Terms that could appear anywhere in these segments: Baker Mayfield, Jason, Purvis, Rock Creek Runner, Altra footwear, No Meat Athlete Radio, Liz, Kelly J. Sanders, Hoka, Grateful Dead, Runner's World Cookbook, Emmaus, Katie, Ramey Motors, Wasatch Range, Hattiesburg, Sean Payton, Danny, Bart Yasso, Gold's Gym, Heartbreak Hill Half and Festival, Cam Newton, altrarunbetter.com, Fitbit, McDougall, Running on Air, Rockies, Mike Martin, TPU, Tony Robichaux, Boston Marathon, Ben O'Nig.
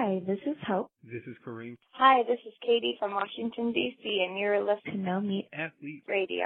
Hi, this is Hope. This is Kareem. Hi, this is Katie from Washington, D.C., and you're listening to No Meat Athlete Radio.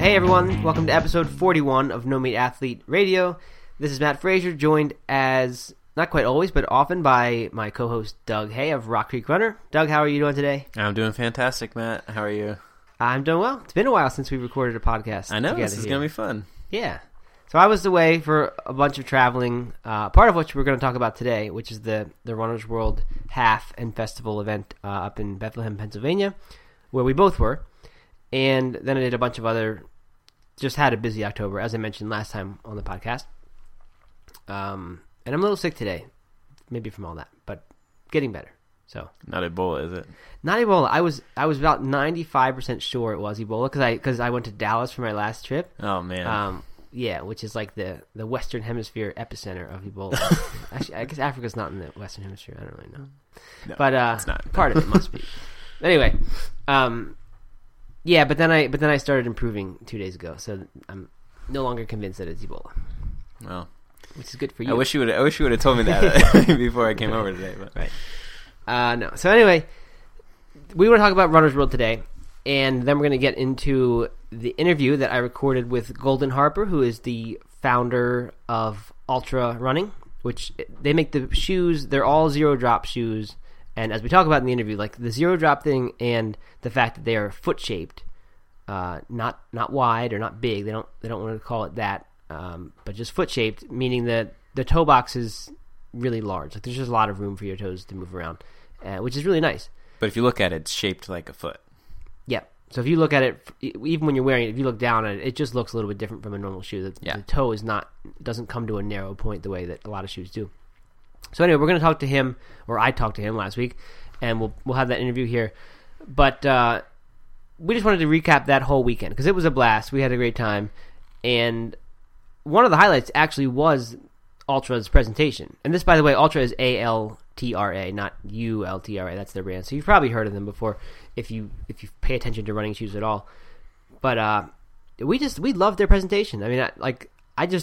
Hey everyone, welcome to episode 41 of No Meat Athlete Radio. This is Matt Fraser, joined as, not quite always, but often by my co-host Doug Hay of Rock Creek Runner. Doug, how are you doing today? I'm doing fantastic, Matt. How are you? I'm doing well. It's been a while since we recorded a podcast. I know, this is going to be fun. Yeah. So I was away for a bunch of traveling, part of which we're going to talk about today, which is the Runner's World Half and Festival event up in Bethlehem, Pennsylvania, where we both were. And then I did a bunch of other... Just had a busy October, as I mentioned last time on the podcast. And I'm a little sick today, maybe from all that, but getting better. So not Ebola, is it? Not Ebola. I was about 95% sure it was Ebola because I went to Dallas for my last trip. Oh man. Yeah, which is like the Western Hemisphere epicenter of Ebola. Actually, I guess Africa's not in the Western Hemisphere. I don't really know. No, but it's not. Part of it must be. Anyway. Yeah, but then I started improving 2 days ago, so I'm no longer convinced that it's Ebola. Well, which is good for you. I wish you would have told me that before I came over today. But. Right. No. So anyway, we want to talk about Runner's World today, and then we're going to get into the interview that I recorded with Golden Harper, who is the founder of Altra Running, which they make the shoes. They're all zero drop shoes. And as we talk about in the interview, like the zero drop thing and the fact that they are foot shaped, not wide or not big. They don't want to call it that, but just foot shaped, meaning that the toe box is really large. Like there's just a lot of room for your toes to move around, which is really nice. But if you look at it, it's shaped like a foot. Yeah. So if you look at it, even when you're wearing it, if you look down at it, it just looks a little bit different from a normal shoe. The toe is doesn't come to a narrow point the way that a lot of shoes do. So anyway, we're going to talk to him, or I talked to him last week, and we'll have that interview here. But we just wanted to recap that whole weekend because it was a blast. We had a great time, and one of the highlights actually was Altra's presentation. And this, by the way, Altra is A-L-T-R-A, not U-L-T-R-A. That's their brand. So you've probably heard of them before if you pay attention to running shoes at all. But we loved their presentation. I mean,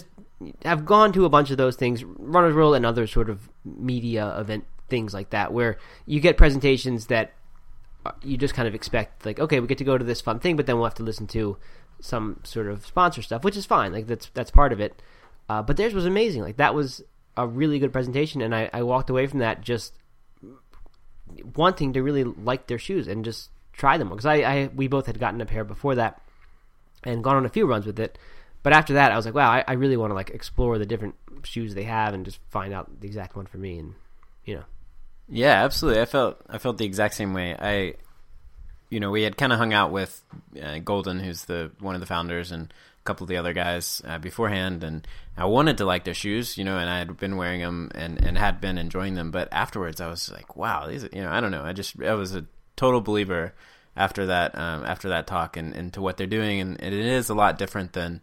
I've gone to a bunch of those things, Runner's World and other sort of media event things like that, where you get presentations that you just kind of expect, like, okay, we get to go to this fun thing, but then we'll have to listen to some sort of sponsor stuff, which is fine. Like, that's part of it. But theirs was amazing. Like, that was a really good presentation, and I walked away from that just wanting to really like their shoes and just try them. Because we both had gotten a pair before that and gone on a few runs with it. But after that, I was like, wow, I really want to like explore the different shoes they have and just find out the exact one for me, and you know. Yeah, absolutely. I felt the exact same way. We had kind of hung out with Golden, who's one of the founders, and a couple of the other guys beforehand, and I wanted to like their shoes, you know, and I had been wearing them and had been enjoying them. But afterwards, I was like, wow, these, you know, I don't know. I was a total believer after that talk and to what they're doing, and it is a lot different than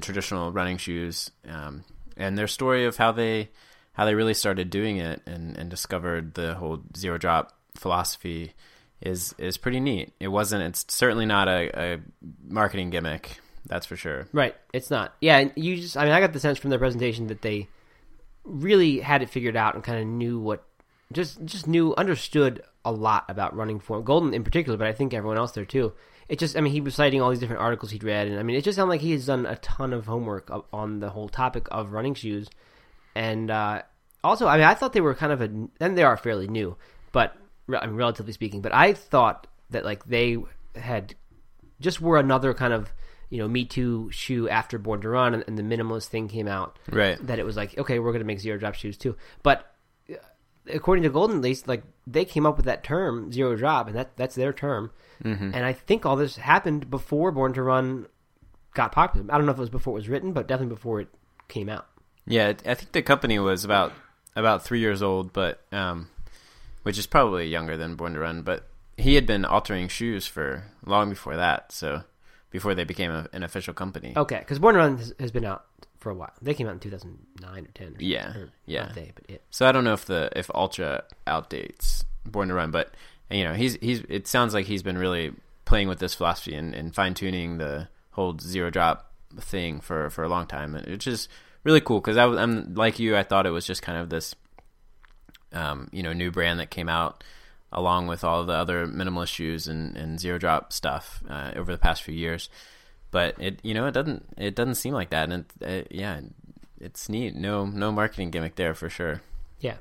traditional running shoes, and their story of how they really started doing it and discovered the whole zero drop philosophy is pretty neat. It's certainly not a marketing gimmick, that's for sure. Right, it's not. Yeah, I got the sense from their presentation that they really had it figured out and kind of knew what, just knew, understood a lot about running form. Golden in particular, but I think everyone else there too. It just, I mean, he was citing all these different articles he'd read, and I mean, it just sounded like he has done a ton of homework on the whole topic of running shoes. And also, I mean, I thought they were kind of and they are fairly new, but I mean, relatively speaking. But I thought that like they had just were another kind of, you know, Me Too shoe after Born to Run, and the minimalist thing came out. Right. That it was like, okay, we're going to make zero drop shoes too. But according to Golden, at least, like they came up with that term zero drop, and that's their term. Mm-hmm. And I think all this happened before Born to Run got popular. I don't know if it was before it was written, but definitely before it came out. Yeah, I think the company was about 3 years old, but which is probably younger than Born to Run. But he had been altering shoes for long before that, so before they became an official company. Okay, because Born to Run has been out for a while. They came out in 2009 or 10. Or yeah, not they, but it. So I don't know if Altra outdates Born to Run. But you know, he's it sounds like he's been really playing with this philosophy and fine tuning the whole zero drop thing for a long time, which is really cool. Because I'm like you, I thought it was just kind of this new brand that came out along with all the other minimalist shoes and zero drop stuff over the past few years. But it doesn't seem like that, and it's neat. No marketing gimmick there for sure. Yeah.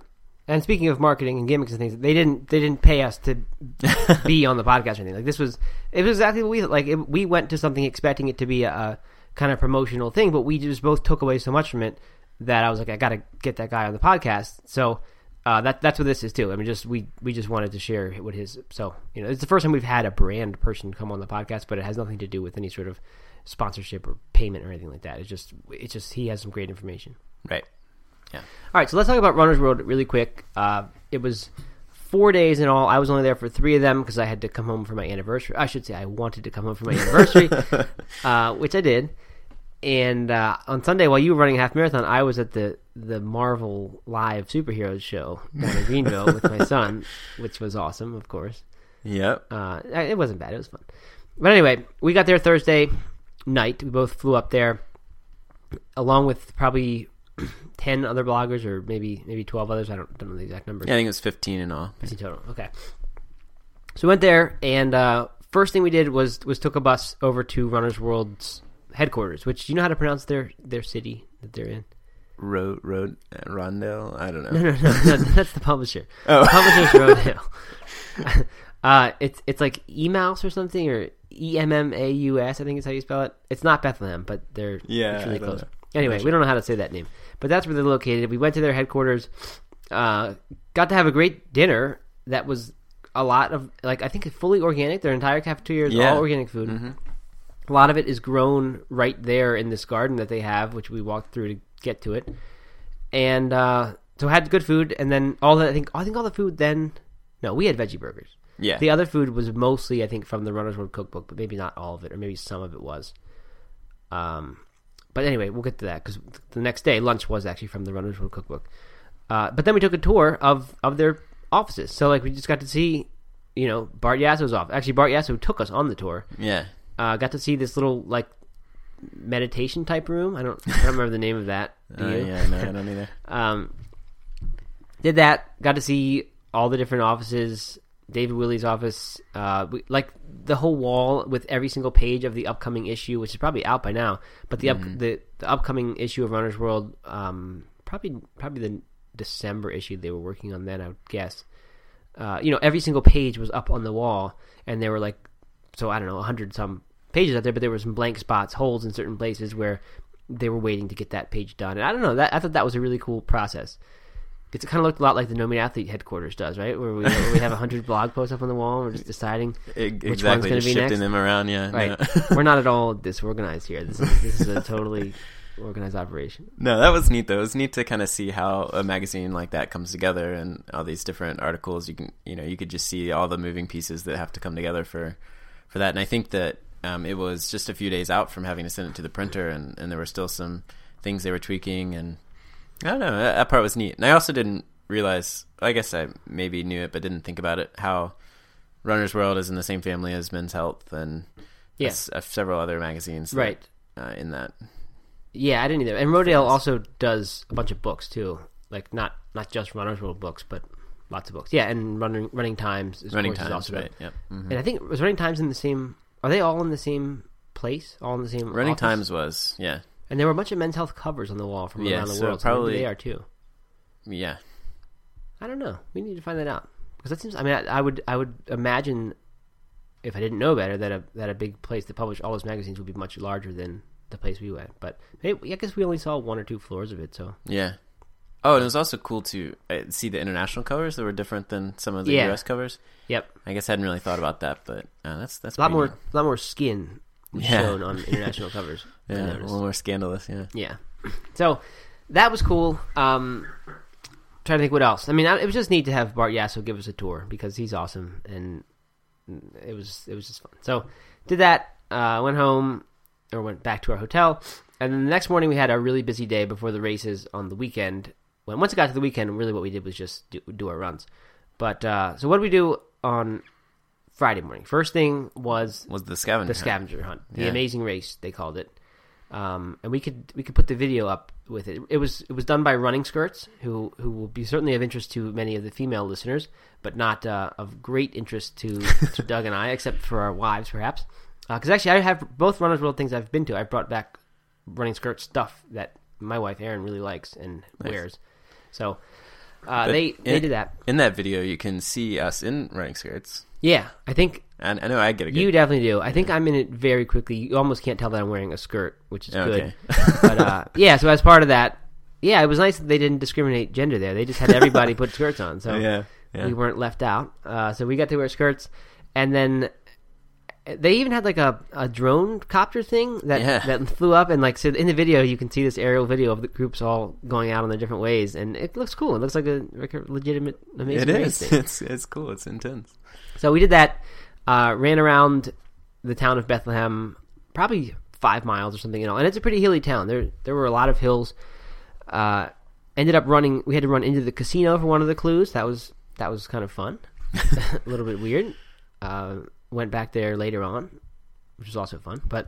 And speaking of marketing and gimmicks and things, they didn't pay us to be on the podcast or anything. Like it was exactly what we thought. Like we went to something expecting it to be a kind of promotional thing, but we just both took away so much from it that I was like, I got to get that guy on the podcast. So that's what this is too. I mean, just we just wanted to share what his. So it's the first time we've had a brand person come on the podcast, but it has nothing to do with any sort of sponsorship or payment or anything like that. It's just he has some great information. Right. Yeah. All right, so let's talk about Runner's World really quick. It was 4 days in all. I was only there for three of them because I had to come home for my anniversary. I should say I wanted to come home for my anniversary, which I did. And on Sunday, while you were running a half marathon, I was at the Marvel Live Superheroes show down in Greenville with my son, which was awesome, of course. Yep. It wasn't bad. It was fun. But anyway, we got there Thursday night. We both flew up there along with probably 10 other bloggers, or maybe 12 others. I don't know the exact number. Yeah, I think it was 15 in all. 15 total. Okay. So we went there, and first thing we did was took a bus over to Runner's World's headquarters, which, do you know how to pronounce their city that they're in? Rodale? I don't know. No, that's the publisher. Oh. The publisher's Rodale. It's like Emmaus or something, or E-M-M-A-U-S, I think is how you spell it. It's not Bethlehem, but they're really close. Anyway, we don't know how to say that name, but that's where they're located. We went to their headquarters, got to have a great dinner that was a lot of, like, I think fully organic. Their entire cafeteria is all organic food. Mm-hmm. A lot of it is grown right there in this garden that they have, which we walked through to get to it. And so had good food, and then all the food then, no, we had veggie burgers. Yeah. The other food was mostly, I think, from the Runner's World Cookbook, but maybe not all of it, or maybe some of it was. But anyway, we'll get to that, because the next day, lunch was actually from the Runner's World Cookbook. But then we took a tour of their offices. So, like, we just got to see, Bart Yasso's office. Actually, Bart Yasso took us on the tour. Yeah. Got to see this little, like, meditation-type room. I don't remember the name of that. No, I don't either. Did that. Got to see all the different offices. David Willie's office, the whole wall with every single page of the upcoming issue, which is probably out by now, but the upcoming issue of Runner's World, probably the December issue they were working on then, I would guess. Every single page was up on the wall, and there were 100-some pages out there, but there were some blank spots, holes in certain places where they were waiting to get that page done. And I don't know, I thought that was a really cool process. It kind of looked a lot like the Nomad Athlete headquarters does, right? Where we have 100 blog posts up on the wall, and we're just deciding which one's going to be next. Exactly, shifting them around, yeah. Right. No. We're not at all disorganized here. This is a totally organized operation. No, that was neat, though. It was neat to kind of see how a magazine like that comes together, and all these different articles. You can, you could just see all the moving pieces that have to come together for that. And I think that it was just a few days out from having to send it to the printer, and there were still some things they were tweaking, and I don't know. That part was neat. And I also didn't realize, I guess I maybe knew it, but didn't think about it, how Runner's World is in the same family as Men's Health and several other magazines. Right. In that. Yeah, I didn't either. And Rodale also does a bunch of books, too. Like, not just Runner's World books, but lots of books. Yeah, and Running Times. Running Times, also right. Yep. Mm-hmm. And I think, was Running Times in the same, are they all in the same place? All in the same Running office? Times was, yeah. And there were a bunch of Men's Health covers on the wall from around the world. Probably, so they are too. Yeah, I don't know. We need to find that out, because that seems. I mean, I would imagine, if I didn't know better, that a big place that published all those magazines would be much larger than the place we went. But I guess we only saw one or two floors of it. So yeah. Oh, and it was also cool to see the international covers that were different than some of the U.S. covers. Yep. I guess I hadn't really thought about that, but that's a lot more skin. Shown on international covers. Yeah, a little more scandalous, yeah. Yeah. So, that was cool. Trying to think what else. I mean, it was just neat to have Bart Yasso give us a tour, because he's awesome, and it was just fun. So, did that, went home, or went back to our hotel, and then the next morning we had a really busy day before the races on the weekend. Once it got to the weekend, really what we did was just do our runs. But so what did we do on Friday morning? First thing was the scavenger hunt. The amazing race, they called it. And we could put the video up with it. It was done by Running Skirts, who will be certainly of interest to many of the female listeners, but not of great interest to Doug and I, except for our wives, perhaps. Because actually, I have both Runner's World things I've been to. I brought back Running Skirts stuff that my wife Erin really likes and wears. So they did that. In that video, you can see us in Running Skirts. Yeah, I think. And I know I get a good... You definitely do. I think I'm in it very quickly. You almost can't tell that I'm wearing a skirt, which is okay. Good. But yeah, so as part of that, yeah, it was nice that they didn't discriminate gender there. They just had everybody put skirts on, so we weren't left out. So we got to wear skirts, and then they even had like a drone copter thing that flew up, and like so in the video you can see this aerial video of the groups all going out on their different ways, and it looks cool. It looks like a legitimate amazing race thing. It is. It's cool. It's intense. So we did that. Ran around the town of Bethlehem, probably 5 miles or something, and it's a pretty hilly town. There were a lot of hills. Ended up running. We had to run into the casino for one of the clues. That was kind of fun, a little bit weird. Went back there later on, which was also fun. But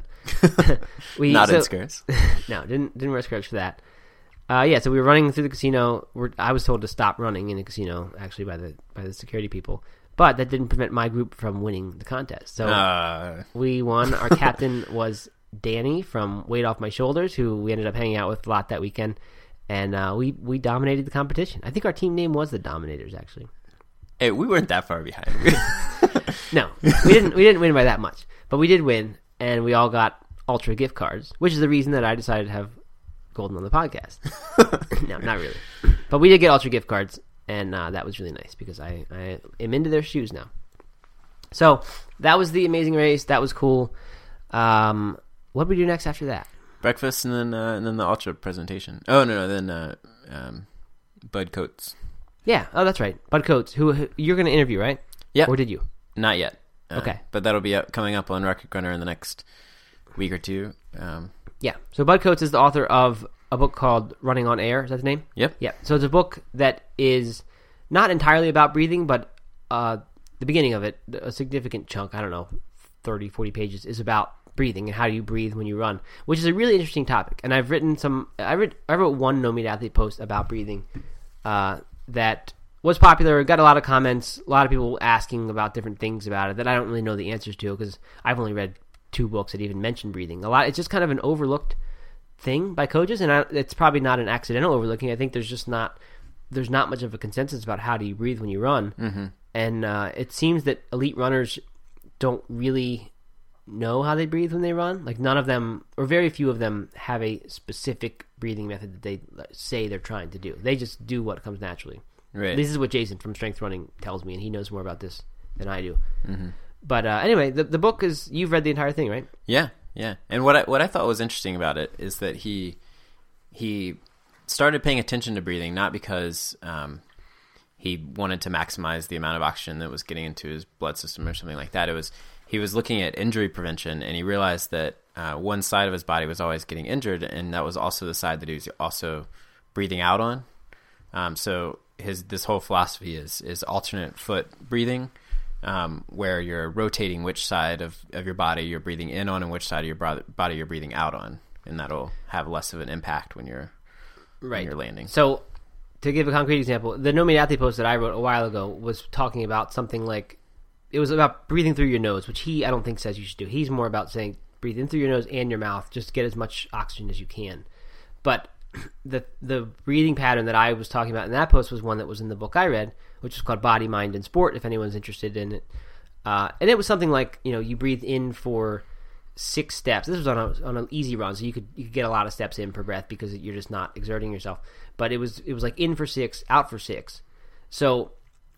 we in skirts. No, didn't wear skirts for that. So we were running through the casino. I was told to stop running in the casino actually by the security people. But that didn't prevent my group from winning the contest. So we won. Our captain was Danny from Weight Off My Shoulders, who we ended up hanging out with a lot that weekend. And we dominated the competition. I think our team name was the Dominators, actually. Hey, we weren't that far behind. No, we didn't win by that much. But we did win, and we all got Ultra gift cards, which is the reason that I decided to have Golden on the podcast. No, not really. But we did get Ultra gift cards. And that was really nice because I am into their shoes now. So that was the amazing race. That was cool. What did we do next after that? Breakfast and then the Ultra presentation. Oh, no. Then Bud Coates. Yeah. Oh, that's right. Bud Coates, who you're going to interview, right? Yeah. Or did you? Not yet. Okay. But that'll be coming up on Record Runner in the next week or two. Yeah. So Bud Coates is the author of a book called Running on Air. Is that the name? Yep. Yeah. So it's a book that is not entirely about breathing, but the beginning of it, a significant chunk, I don't know, 30, 40 pages, is about breathing and how do you breathe when you run, which is a really interesting topic. And I've written I wrote one No Meat Athlete post about breathing that was popular, got a lot of comments, a lot of people asking about different things about it that I don't really know the answers to because I've only read two books that even mention breathing. It's just kind of an overlooked thing by coaches, and it's probably not an accidental overlooking. I think there's not much of a consensus about how do you breathe when you run, and it seems that elite runners don't really know how they breathe when they run. Like none of them, or very few of them, have a specific breathing method that they say they're trying to do. They just do what comes naturally. Right. This is what Jason from Strength Running tells me, and he knows more about this than I do. But anyway, the book is, you've read the entire thing, right? Yeah. Yeah, and what I thought was interesting about it is that he started paying attention to breathing not because he wanted to maximize the amount of oxygen that was getting into his blood system or something like that. It was, he was looking at injury prevention, and he realized that one side of his body was always getting injured, and that was also the side that he was also breathing out on. So this whole philosophy is alternate foot breathing, where you're rotating which side of your body you're breathing in on and which side of your body you're breathing out on, and that'll have less of an impact when you're right when you're landing. So to give a concrete example, the Nomad Athlete post that I wrote a while ago was talking about something like, it was about breathing through your nose, which he I don't think says you should do. He's more about saying breathe in through your nose and your mouth, just get as much oxygen as you can. But the breathing pattern that I was talking about in that post was one that was in the book I read, which is called Body, Mind, and Sport, if anyone's interested in it. And it was something like, you breathe in for 6 steps. This was on an easy run, so you could get a lot of steps in per breath because you're just not exerting yourself. But it was like in for 6, out for 6. So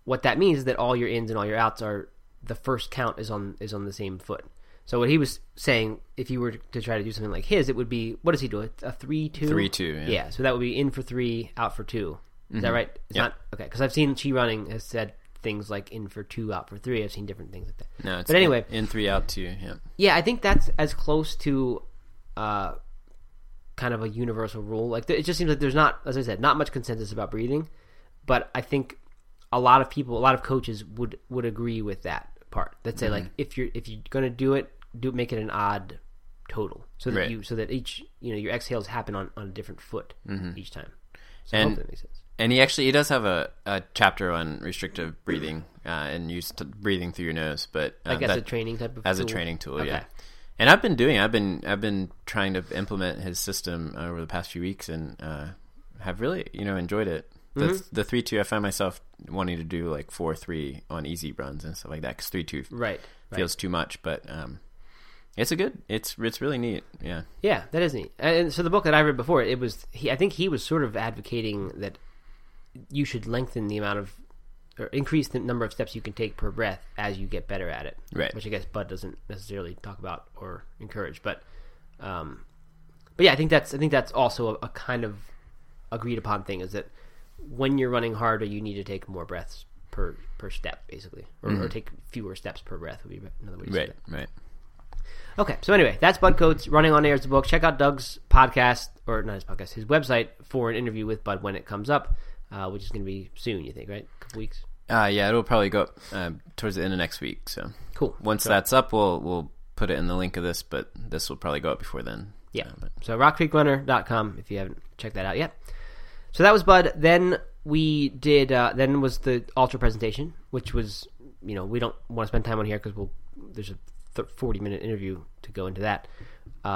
what that means is that all your ins and all your outs are, the first count is on the same foot. So what he was saying, if you were to try to do something like his, it would be, what does he do? A 3-2? 3-2, yeah. Yeah, so that would be in for 3, out for 2. Is that right? It's not okay, because I've seen She Running has said things like in for 2, out for 3. I've seen different things like that. No, it's but anyway, in 3, out 2, yeah. Yeah, I think that's as close to kind of a universal rule. Like it just seems like there's not, as I said, not much consensus about breathing, but I think a lot of people, a lot of coaches would agree with that part. They'd say, like, if you're going to do it, make it an odd total so that each, you know, your exhales happen on a different foot each time. So and I hope that makes sense. And he does have a chapter on restrictive breathing and used to breathing through your nose, but like as a training type of tool? A training tool, okay. Yeah. And I've been trying to implement his system over the past few weeks and have really, you know, enjoyed it. The 3-2, I find myself wanting to do like 4-3 on easy runs and stuff like that because 3-2 feels too much, but it's really neat. Yeah, that is neat. And so the book that I read before, it was I think he was sort of advocating that you should lengthen the amount of, or increase the number of steps you can take per breath as you get better at it, right? Which I guess Bud doesn't necessarily talk about or encourage, but yeah, I think that's also a kind of agreed upon thing, is that when you're running harder, you need to take more breaths per step, basically, or take fewer steps per breath would be another way to say that. Right. Okay, so anyway, that's Bud Coates. Running on Air is the book. Check out Doug's podcast, or not his podcast, his website for an interview with Bud when it comes up, which is going to be soon, you think, right? A couple weeks? Yeah, it'll probably go up towards the end of next week. So cool. Once that's up, we'll put it in the link of this, but this will probably go up before then. Yeah. So rockcreekrunner.com if you haven't checked that out yet. So that was Bud. Then we did. Then was the Ultra presentation, which was, you know, we don't want to spend time on here because there's a 40-minute interview to go into that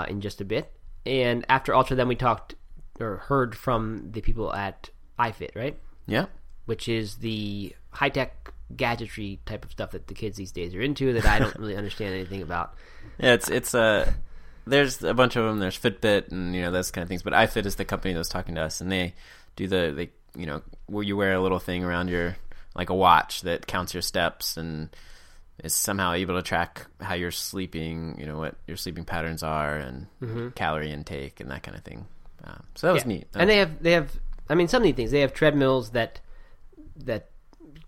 in just a bit. And after Ultra, then we talked or heard from the people at iFit, right? Yeah. Which is the high-tech gadgetry type of stuff that the kids these days are into that I don't really understand anything about. Yeah, there's a bunch of them. There's Fitbit and, you know, those kind of things. But iFit is the company that was talking to us, and they do you know, where you wear a little thing around your, like a watch that counts your steps and is somehow able to track how you're sleeping, you know, what your sleeping patterns are and calorie intake and that kind of thing. So that was neat. And they have, I mean, some neat things. They have treadmills that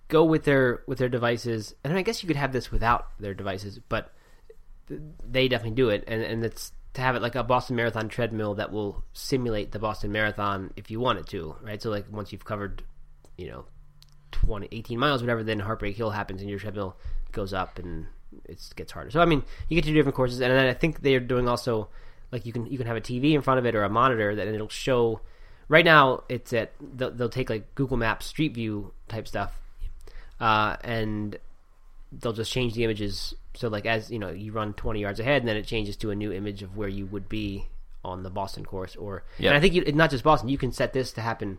go with their devices. And I guess you could have this without their devices, but they definitely do it. And it's to have it like a Boston Marathon treadmill that will simulate the Boston Marathon if you want it to, right? So like once you've covered, you know, 18 miles, whatever, then Heartbreak Hill happens and your treadmill goes up and it gets harder. So I mean, you get to do different courses, and then I think they're doing also like you can have a TV in front of it or a monitor that it'll show. Right now it's at they'll take like Google Maps Street View type stuff, and they'll just change the images. So like, as you know, you run 20 yards ahead and then it changes to a new image of where you would be on the Boston course or and I think not just Boston, you can set this to happen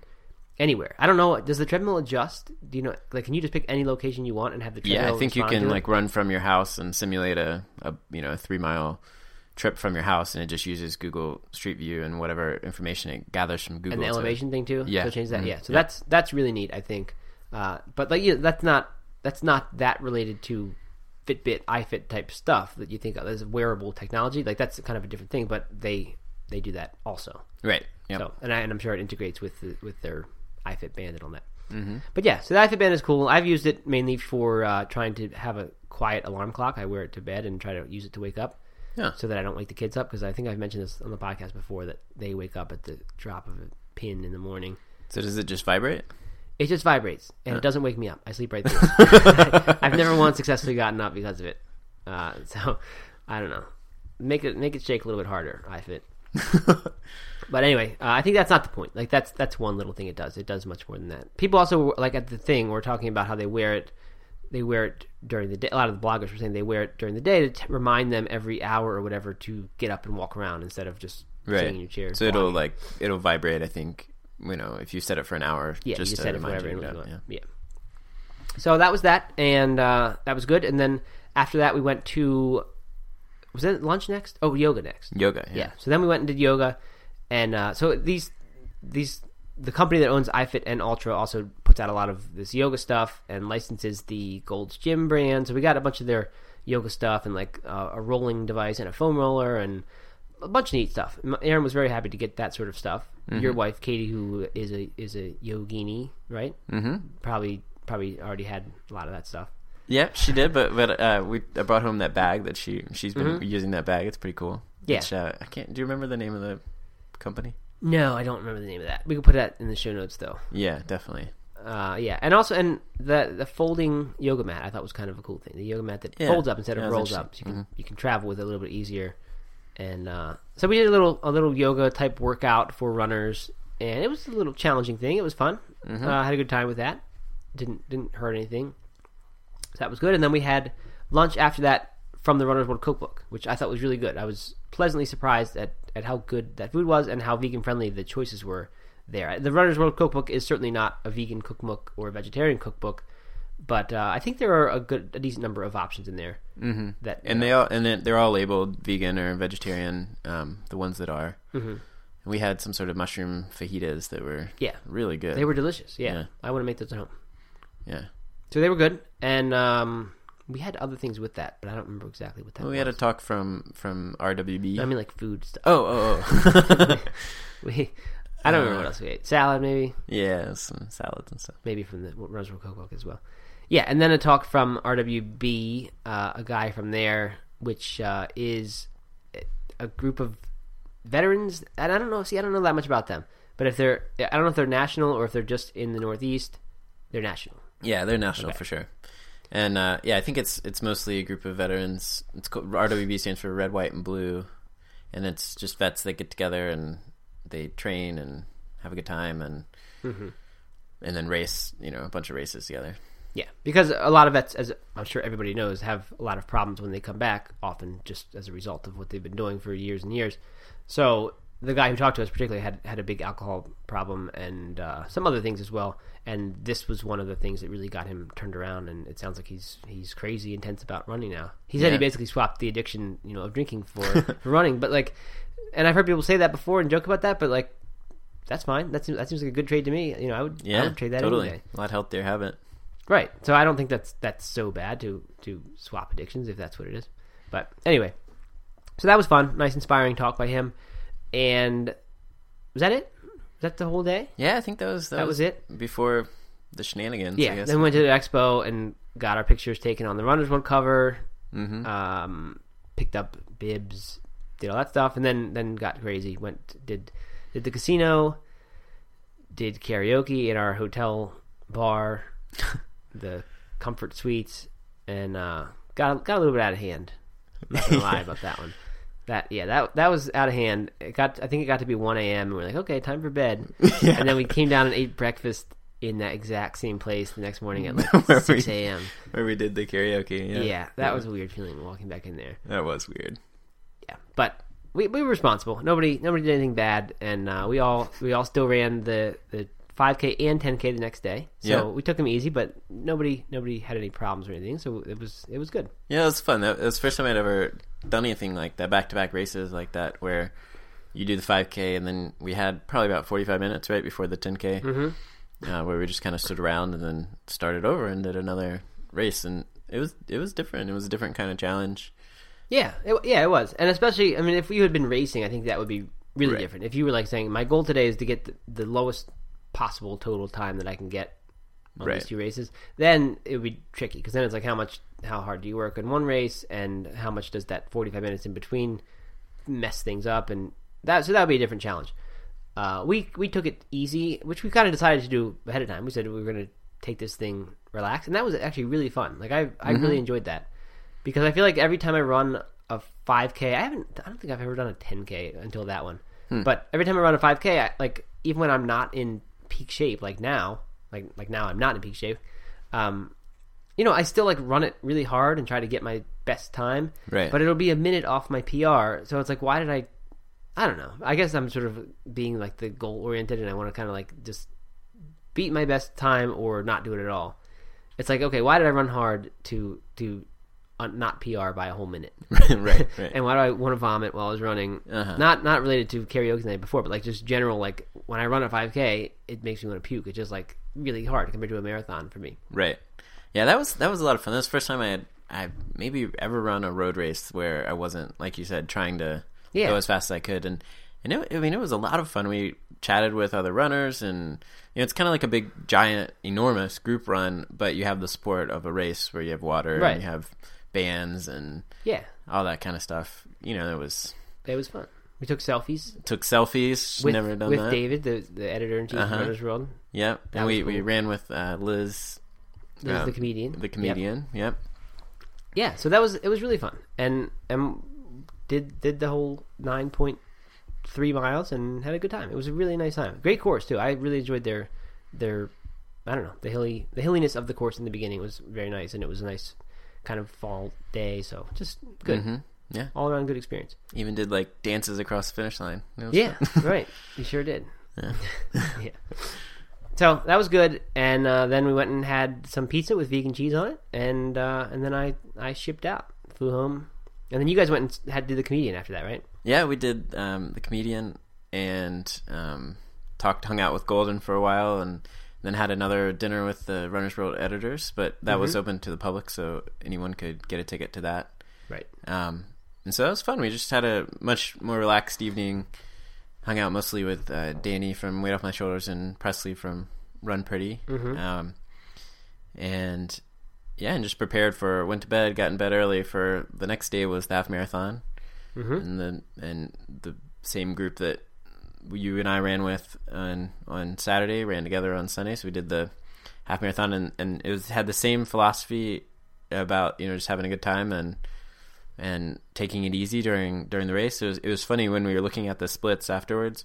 anywhere. I don't know, does the treadmill adjust? Do you know, like, can you just pick any location you want and have the treadmill? Yeah, I think you can like run from your house and simulate a you know, a 3-mile trip from your house, and it just uses Google Street View and whatever information it gathers from Google. And the elevation thing too? Yeah. So change that. Yeah. So that's really neat, I think. But like, yeah, that's not that related to Fitbit, iFit type stuff that you think of as wearable technology. Like that's kind of a different thing, but they do that also, right? Yep. So and I'm sure it integrates with their iFit band and all that. But yeah, so the iFit band is cool. I've used it mainly for trying to have a quiet alarm clock. I wear it to bed and try to use it to wake up, so that I don't wake the kids up, because I think I've mentioned this on the podcast before that they wake up at the drop of a pin in the morning. So does it just vibrate? It just vibrates, and it doesn't wake me up. I sleep right through. I've never once successfully gotten up because of it. So, I don't know. Make it shake a little bit harder, iFit. But anyway, I think that's not the point. Like, that's one little thing it does. It does much more than that. People also, like at the thing, were talking about how they wear it. They wear it during the day. A lot of the bloggers were saying they wear it during the day to remind them every hour or whatever to get up and walk around instead of just sitting in your chair. So it'll vibrate, I think. You know, if you set it for an hour, just to set it for whatever you want. Yeah. So that was that, and that was good. And then after that, we went to, was it lunch next? Oh, yoga next. Yoga, yeah. So then we went and did yoga, and so these the company that owns iFit and Ultra also puts out a lot of this yoga stuff and licenses the Gold's Gym brand. So we got a bunch of their yoga stuff and like a rolling device and a foam roller and a bunch of neat stuff. Erin was very happy to get that sort of stuff. Your wife, Katie, who is a yogini, right? Probably already had a lot of that stuff. Yeah, she did. But I brought home that bag that she's been using. That bag, it's pretty cool. Yeah, which, I can't. Do you remember the name of the company? No, I don't remember the name of that. We can put that in the show notes though. Yeah, definitely. Yeah, and also the folding yoga mat I thought was kind of a cool thing. The yoga mat that folds up instead of rolls up, so you can you can travel with it a little bit easier. And so we did a little yoga type workout for runners, and it was a little challenging thing. It was fun. I had a good time with that. Didn't hurt anything, so that was good. And then we had lunch after that from the Runner's World Cookbook, which I thought was really good. I was pleasantly surprised at how good that food was and how vegan friendly the choices were there. The Runner's World Cookbook is certainly not a vegan cookbook or a vegetarian cookbook, but I think there are a decent number of options in there. That they're all labeled vegan or vegetarian. The ones that are. And we had some sort of mushroom fajitas that were really good. They were delicious. Yeah, I want to make those at home. Yeah, so they were good, and we had other things with that, but I don't remember exactly what that was. We had a talk from RWB. I mean, like food stuff. Oh. I don't remember what else we ate. Salad, maybe? Yeah, some salads and stuff. Maybe from the Runner's World Cookbook as well. Yeah, and then a talk from RWB, a guy from there, which is a group of veterans. And I don't know. See, I don't know that much about them. But I don't know if they're national or if they're just in the Northeast. They're national. Yeah, they're national for sure. And I think it's mostly a group of veterans. It's called, RWB stands for Red, White, and Blue, and it's just vets that get together and they train and have a good time and and then race, a bunch of races together. Yeah, because a lot of vets, as I'm sure everybody knows, have a lot of problems when they come back, often just as a result of what they've been doing for years and years. So the guy who talked to us particularly had a big alcohol problem and some other things as well. And this was one of the things that really got him turned around. And it sounds like he's crazy intense about running now. He said he basically swapped the addiction, of drinking for running. But and I've heard people say that before and joke about that. But that's fine. That seems like a good trade to me. I would trade that totally. Any day. A lot healthier habit. Right. So I don't think that's so bad to swap addictions if that's what it is. But anyway, so that was fun. Nice inspiring talk by him. And was that it? Was that the whole day? Yeah, I think that was it. Before the shenanigans, I guess. Then we went to the expo and got our pictures taken on the Runner's World cover, picked up bibs, did all that stuff, and then got crazy. Did the casino, did karaoke in our hotel bar, the comfort suites, and got a little bit out of hand. I'm not going to lie about that one. That was out of hand. I think it got to be 1 a.m. and we're like, okay, time for bed. Yeah. And then we came down and ate breakfast in that exact same place the next morning at 6 a.m. Where we did the karaoke. Yeah, that was a weird feeling walking back in there. That was weird. Yeah, but we were responsible. Nobody did anything bad, and we all still ran the 5K and 10K the next day. So we took them easy, but nobody had any problems or anything. So it was good. Yeah, it was fun. That was the first time I'd ever done anything like that, back-to-back races like that, where you do the 5K, and then we had probably about 45 minutes right before the 10K, where we just kind of stood around and then started over and did another race, and it was different. It was a different kind of challenge. It was, and especially, I mean, if you had been racing, I think that would be really different. If you were saying, my goal today is to get the lowest possible total time that I can get on these two races, then it would be tricky, because then it's how hard do you work in one race, and how much does that 45 minutes in between mess things up, and that would be a different challenge. We took it easy, which we kind of decided to do ahead of time. We said we were going to take this thing relaxed, and that was actually really fun. I really enjoyed that, because I feel like every time I run a 5K, I don't think I've ever done a 10K until that one. But every time I run a 5K, even when I'm not in peak shape, now I'm not in peak shape. I still run it really hard and try to get my best time, but it'll be a minute off my PR. So it's why did I don't know. I guess I'm sort of being the goal oriented, and I want to kind of just beat my best time or not do it at all. It's okay, why did I run hard to not PR by a whole minute? Right. And why do I want to vomit while I was running? Not related to karaoke night before, but just general, when I run a 5K, it makes me want to puke. It's just really hard compared to a marathon for me. Right. Yeah, that was a lot of fun. That was the first time I maybe ever run a road race where I wasn't, like you said, trying to go as fast as I could. And it was a lot of fun. We chatted with other runners, and it's kind of like a big, giant, enormous group run, but you have the sport of a race where you have water and you have bands and all that kind of stuff. It was fun. We took selfies. With, never done with that. With David, the editor-in-chief of Runner's World. Yep. And we ran with Liz. Liz, the comedian. Yep. Yeah, so it was really fun. And did the whole 9.3 miles and had a good time. It was a really nice time. Great course, too. I really enjoyed their I don't know, the hilliness of the course in the beginning was very nice. And it was a nice kind of fall day. So just good. Mm-hmm. Yeah, all around good experience. Even did like dances across the finish line. Yeah, right. You sure did. Yeah. Yeah. So that was good, and then we went and had some pizza with vegan cheese on it, and then I shipped out, flew home, and then you guys went and had to do the comedian after that, right? Yeah, we did the comedian and hung out with Golden for a while, and then had another dinner with the Runner's World editors, but that was open to the public, so anyone could get a ticket to that. Right. And so that was fun. We just had a much more relaxed evening, hung out mostly with Danny from Weight Off My Shoulders and Presley from Run Pretty. And yeah, and just prepared for, went to bed, got in bed early for the next day was the half marathon. And the same group that you and I ran with on Saturday, ran together on Sunday. So we did the half marathon, and it had the same philosophy about, you know, just having a good time and taking it easy during the race. It was funny when we were looking at the splits afterwards.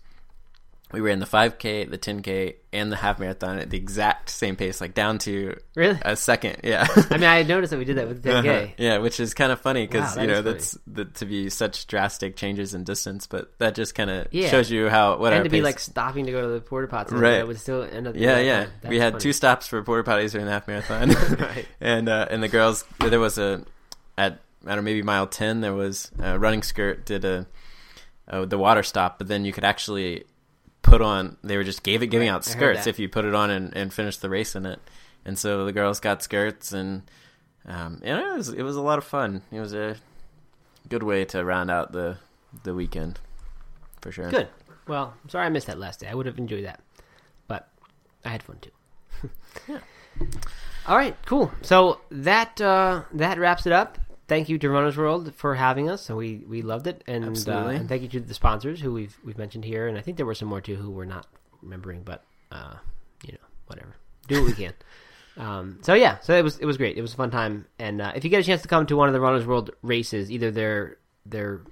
We ran the 5K, the 10K, and the half marathon at the exact same pace, like down to a second. Yeah, I mean, I noticed that we did that with the 10K. Yeah, which is kind of funny because to be such drastic changes in distance, but that just kind of shows you how what and our to pace... be like stopping to go to the porta potties, right? That would still end up. Yeah. We had 2 stops for porta potties during the half marathon, right? And the girls, there was I don't know, maybe mile 10, there was a Running Skirt did the water stop, but then you could actually put on, they were just giving out skirts if you put it on and finish the race in it. And so the girls got skirts, and it was a lot of fun. It was a good way to round out the weekend, for sure. Good. Well, I'm sorry I missed that last day. I would have enjoyed that, but I had fun too. Yeah. All right, cool. So that wraps it up. Thank you to Runner's World for having us. So we loved it, and thank you to the sponsors who we've mentioned here, and I think there were some more too who we're not remembering, but whatever. Do what we can. So it was great. It was a fun time, and if you get a chance to come to one of the Runner's World races, either their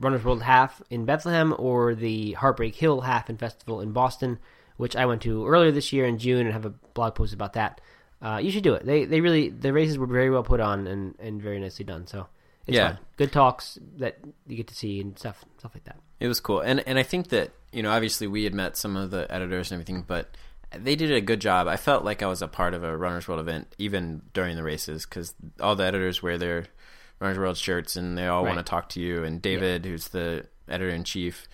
Runner's World half in Bethlehem or the Heartbreak Hill half and festival in Boston, which I went to earlier this year in June, and have a blog post about that. You should do it. They really, the races were very well put on and very nicely done. So it's fun. Good talks that you get to see and stuff like that. It was cool. And I think that, you know, obviously we had met some of the editors and everything, but they did a good job. I felt like I was a part of a Runner's World event, even during the races, because all the editors wear their Runner's World shirts and they all want to talk to you. And David, who's the editor-in-chief,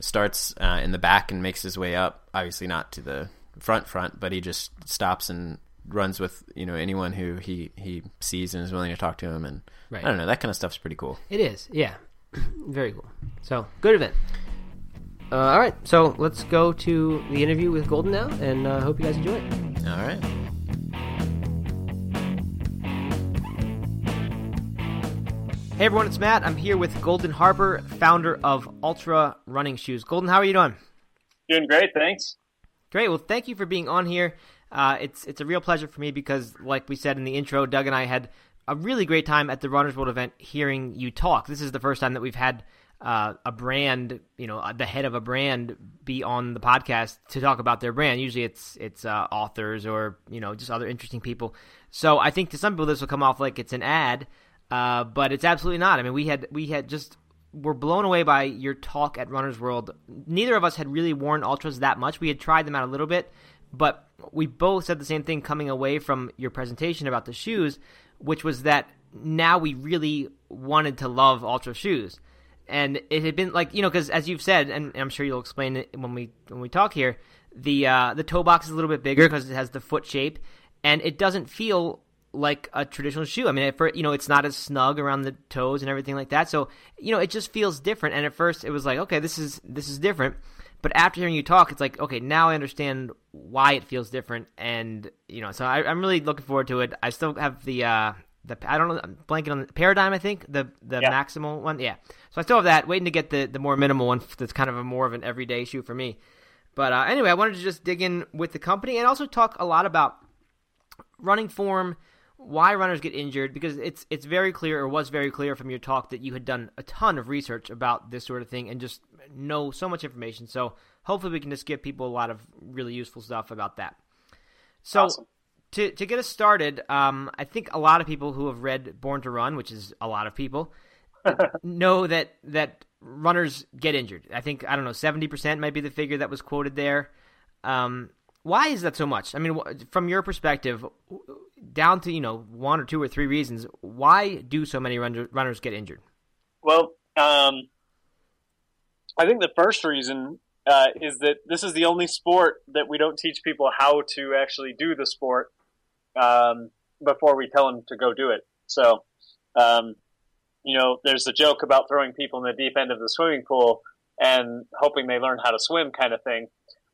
starts in the back and makes his way up, obviously not to the front, but he just stops and runs with, you know, anyone who he sees and is willing to talk to him, and I don't know, that kind of stuff's pretty cool. It is, yeah. Very cool. So good event. All right, so let's go to the interview with Golden now, and hope you guys enjoy it. All right. Hey everyone, it's Matt. I'm here with Golden Harper, founder of Altra Running Shoes. Golden, how are you doing? Doing great, thanks. Great. Well, thank you for being on here. It's a real pleasure for me because, like we said in the intro, Doug and I had a really great time at the Runner's World event hearing you talk. This is the first time that we've had a brand, you know, the head of a brand be on the podcast to talk about their brand. Usually it's authors or, you know, just other interesting people. So I think to some people this will come off like it's an ad, but it's absolutely not. I mean, we're blown away by your talk at Runner's World. Neither of us had really worn Ultras that much. We had tried them out a little bit, but we both said the same thing coming away from your presentation about the shoes, which was that now we really wanted to love Altra shoes. And it had been like, you know, because as you've said, and I'm sure you'll explain it when we talk here, the toe box is a little bit bigger because it has the foot shape, and it doesn't feel like a traditional shoe. I mean, it's not as snug around the toes and everything like that. So, you know, it just feels different. And at first it was like, okay, this is different. But after hearing you talk, it's like, okay, now I understand why it feels different, and you know, so I'm really looking forward to it. I still have the I don't know, I'm blanking on the Paradigm, I think, the yeah. maximal one. Yeah. So I still have that, waiting to get the more minimal one that's kind of a more of an everyday shoe for me. But anyway, I wanted to just dig in with the company and also talk a lot about running form, why runners get injured, because it's very clear, or was very clear from your talk, that you had done a ton of research about this sort of thing and just know so much information. So hopefully we can just give people a lot of really useful stuff about that. So awesome. To get us started, I think a lot of people who have read Born to Run, which is a lot of people, know that runners get injured. I think, I don't know, 70% might be the figure that was quoted there. Why is that so much? I mean, from your perspective, down to, you know, one or two or three reasons, why do so many runners get injured? Well, I think the first reason is that this is the only sport that we don't teach people how to actually do the sport before we tell them to go do it. So, you know, there's a joke about throwing people in the deep end of the swimming pool and hoping they learn how to swim kind of thing.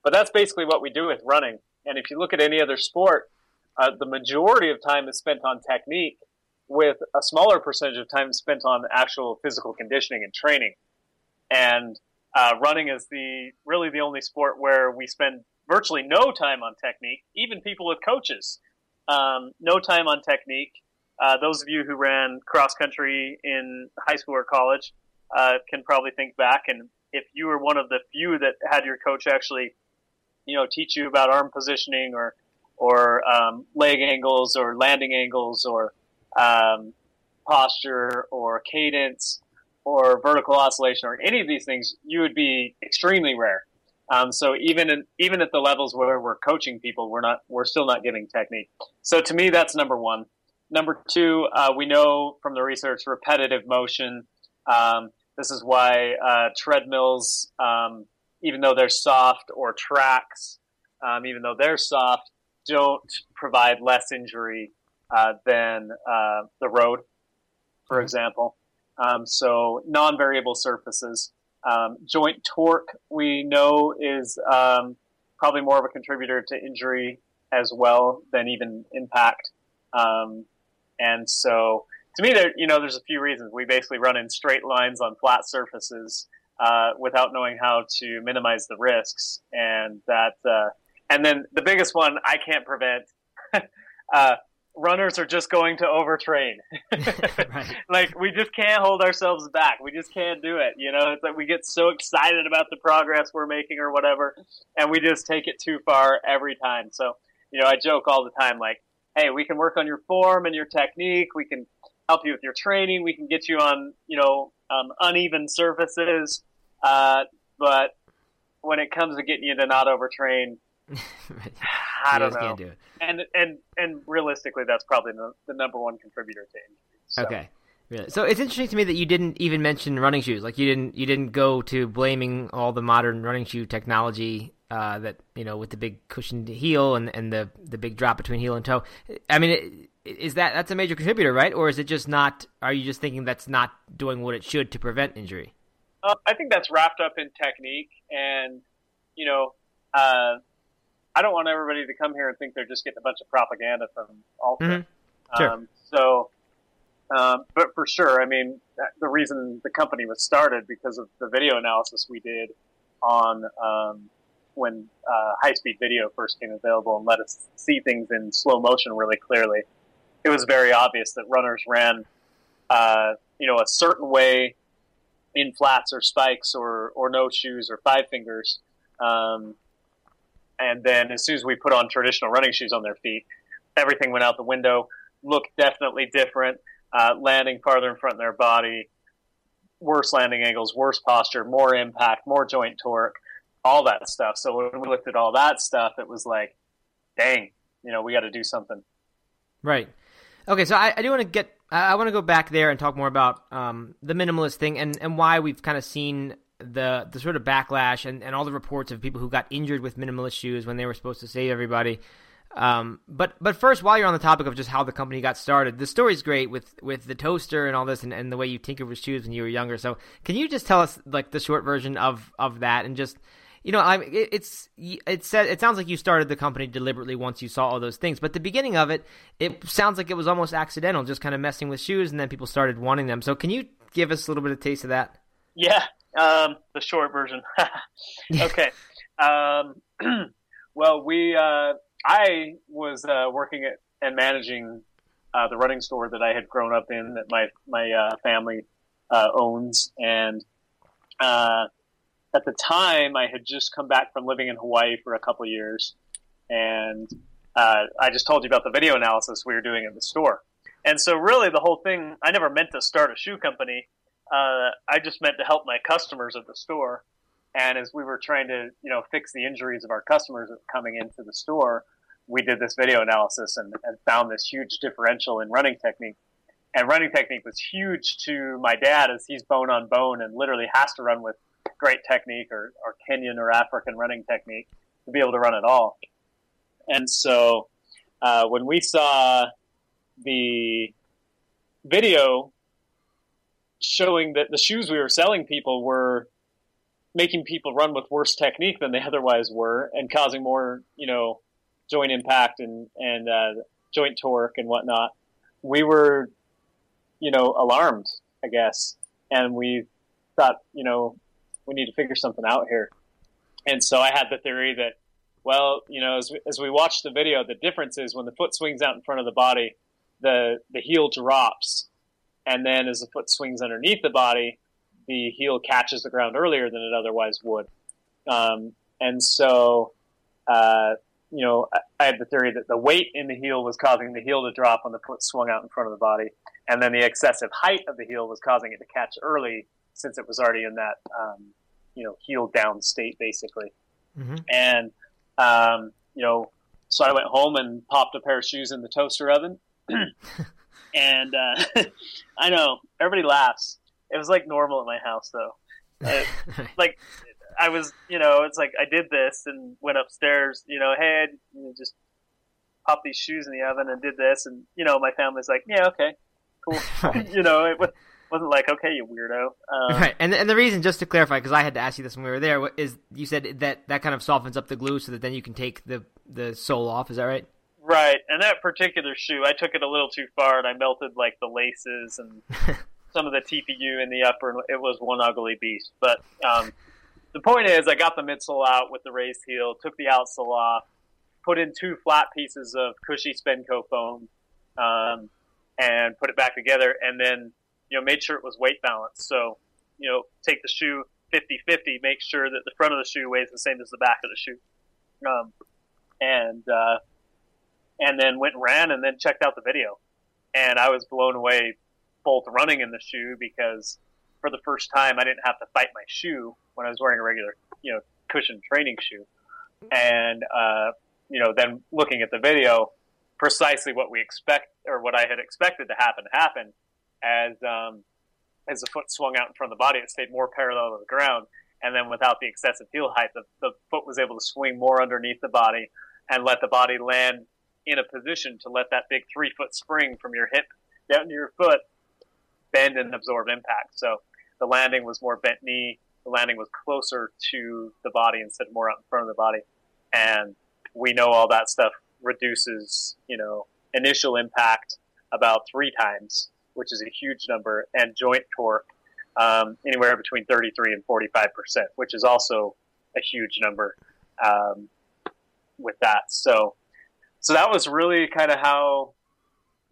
But that's basically what we do with running. And if you look at any other sport, the majority of time is spent on technique, with a smaller percentage of time spent on actual physical conditioning and training. And running is really the only sport where we spend virtually no time on technique, even people with coaches. No time on technique. Those of you who ran cross country in high school or college can probably think back. And if you were one of the few that had your coach actually, you know, teach you about arm positioning or leg angles or landing angles or posture or cadence or vertical oscillation or any of these things, you would be extremely rare. So even at the levels where we're coaching people, we're still not giving technique. So to me, that's number one. Number two, we know from the research, repetitive motion. This is why treadmills, even though they're soft, or tracks, even though they're soft, don't provide less injury than the road, for example. So non-variable surfaces. Joint torque, we know, is probably more of a contributor to injury as well than even impact. And so to me, there, you know, there's a few reasons. We basically run in straight lines on flat surfaces without knowing how to minimize the risks. And that, and then the biggest one I can't prevent, runners are just going to overtrain. Right. Like, we just can't hold ourselves back. We just can't do it. You know, it's like we get so excited about the progress we're making or whatever, and we just take it too far every time. So, you know, I joke all the time, like, hey, we can work on your form and your technique. We can help you with your training. We can get you on, you know, uneven surfaces. But when it comes to getting you to not overtrain, I don't know. Can't do it. And realistically, that's probably the number one contributor to injuries. So. Okay, really. So it's interesting to me that you didn't even mention running shoes. Like, you didn't go to blaming all the modern running shoe technology that, you know, with the big cushioned heel and the big drop between heel and toe. I mean, that's a major contributor, right? Or is it just not? Are you just thinking that's not doing what it should to prevent injury? I think that's wrapped up in technique, and you know. I don't want everybody to come here and think they're just getting a bunch of propaganda from Altra. Mm-hmm. Sure. But for sure, I mean, the reason the company was started because of the video analysis we did on when high-speed video first came available and let us see things in slow motion really clearly. It was very obvious that runners ran, you know, a certain way in flats or spikes or no shoes or five fingers. And then as soon as we put on traditional running shoes on their feet, everything went out the window, looked definitely different, landing farther in front of their body, worse landing angles, worse posture, more impact, more joint torque, all that stuff. So when we looked at all that stuff, it was like, dang, you know, we got to do something. Right. Okay, so I do want to go back there and talk more about the minimalist thing and why we've kind of seen – the sort of backlash and all the reports of people who got injured with minimalist shoes when they were supposed to save everybody. But first, while you're on the topic of just how the company got started, the story's great with the toaster and all this and the way you tinkered with shoes when you were younger. So can you just tell us, like, the short version of that and just you know, it sounds like you started the company deliberately once you saw all those things, but the beginning of it, it sounds like it was almost accidental, just kind of messing with shoes, and then people started wanting them. So can you give us a little bit of taste of that? Yeah, the short version. Okay. Well, I was working at and managing the running store that I had grown up in, that my family owns, and at the time I had just come back from living in Hawaii for a couple of years, and I just told you about the video analysis we were doing at the store. And so really the whole thing, I never meant to start a shoe company. I just meant to help my customers at the store. And as we were trying to, you know, fix the injuries of our customers coming into the store, we did this video analysis and found this huge differential in running technique. And running technique was huge to my dad, as he's bone on bone and literally has to run with great technique or Kenyan or African running technique to be able to run at all. And so when we saw the video showing that the shoes we were selling people were making people run with worse technique than they otherwise were and causing more, you know, joint impact and joint torque and whatnot, we were, you know, alarmed, I guess. And we thought, you know, we need to figure something out here. And so I had the theory that, well, you know, as we watched the video, the difference is when the foot swings out in front of the body, the heel drops. And then as the foot swings underneath the body, the heel catches the ground earlier than it otherwise would. And so, you know, I had the theory that the weight in the heel was causing the heel to drop when the foot swung out in front of the body. And then the excessive height of the heel was causing it to catch early, since it was already in that, you know, heel down state, basically. Mm-hmm. And, you know, so I went home and popped a pair of shoes in the toaster oven. And I know, everybody laughs. It was like normal at my house, though. Like, I was, you know, it's like I did this and went upstairs, you know, hey, I just popped these shoes in the oven and did this. And, you know, my family's like, yeah, okay, cool. You know, it wasn't like, okay, you weirdo. Right. And the reason, just to clarify, because I had to ask you this when we were there, is you said that kind of softens up the glue so that then you can take the sole off. Is that right? Right. And that particular shoe, I took it a little too far, and I melted, like, the laces and some of the TPU in the upper, and it was one ugly beast. But the point is, I got the midsole out with the raised heel, took the outsole off, put in two flat pieces of cushy Spenco foam, and put it back together, and then, you know, made sure it was weight balanced. So, you know, take the shoe 50-50, make sure that the front of the shoe weighs the same as the back of the shoe. And then went and ran, and then checked out the video. And I was blown away, both running in the shoe, because for the first time I didn't have to fight my shoe when I was wearing a regular, you know, cushion training shoe. And, you know, then looking at the video, precisely what we expect, or what I had expected to happen. As the foot swung out in front of the body, it stayed more parallel to the ground. And then without the excessive heel height, the foot was able to swing more underneath the body and let the body land in a position to let that big 3-foot spring from your hip down to your foot bend and absorb impact. So the landing was more bent knee. The landing was closer to the body instead of more out in front of the body. And we know all that stuff reduces, you know, initial impact about 3 times, which is a huge number, and joint torque anywhere between 33 and 45%, which is also a huge number with that. So that was really kind of how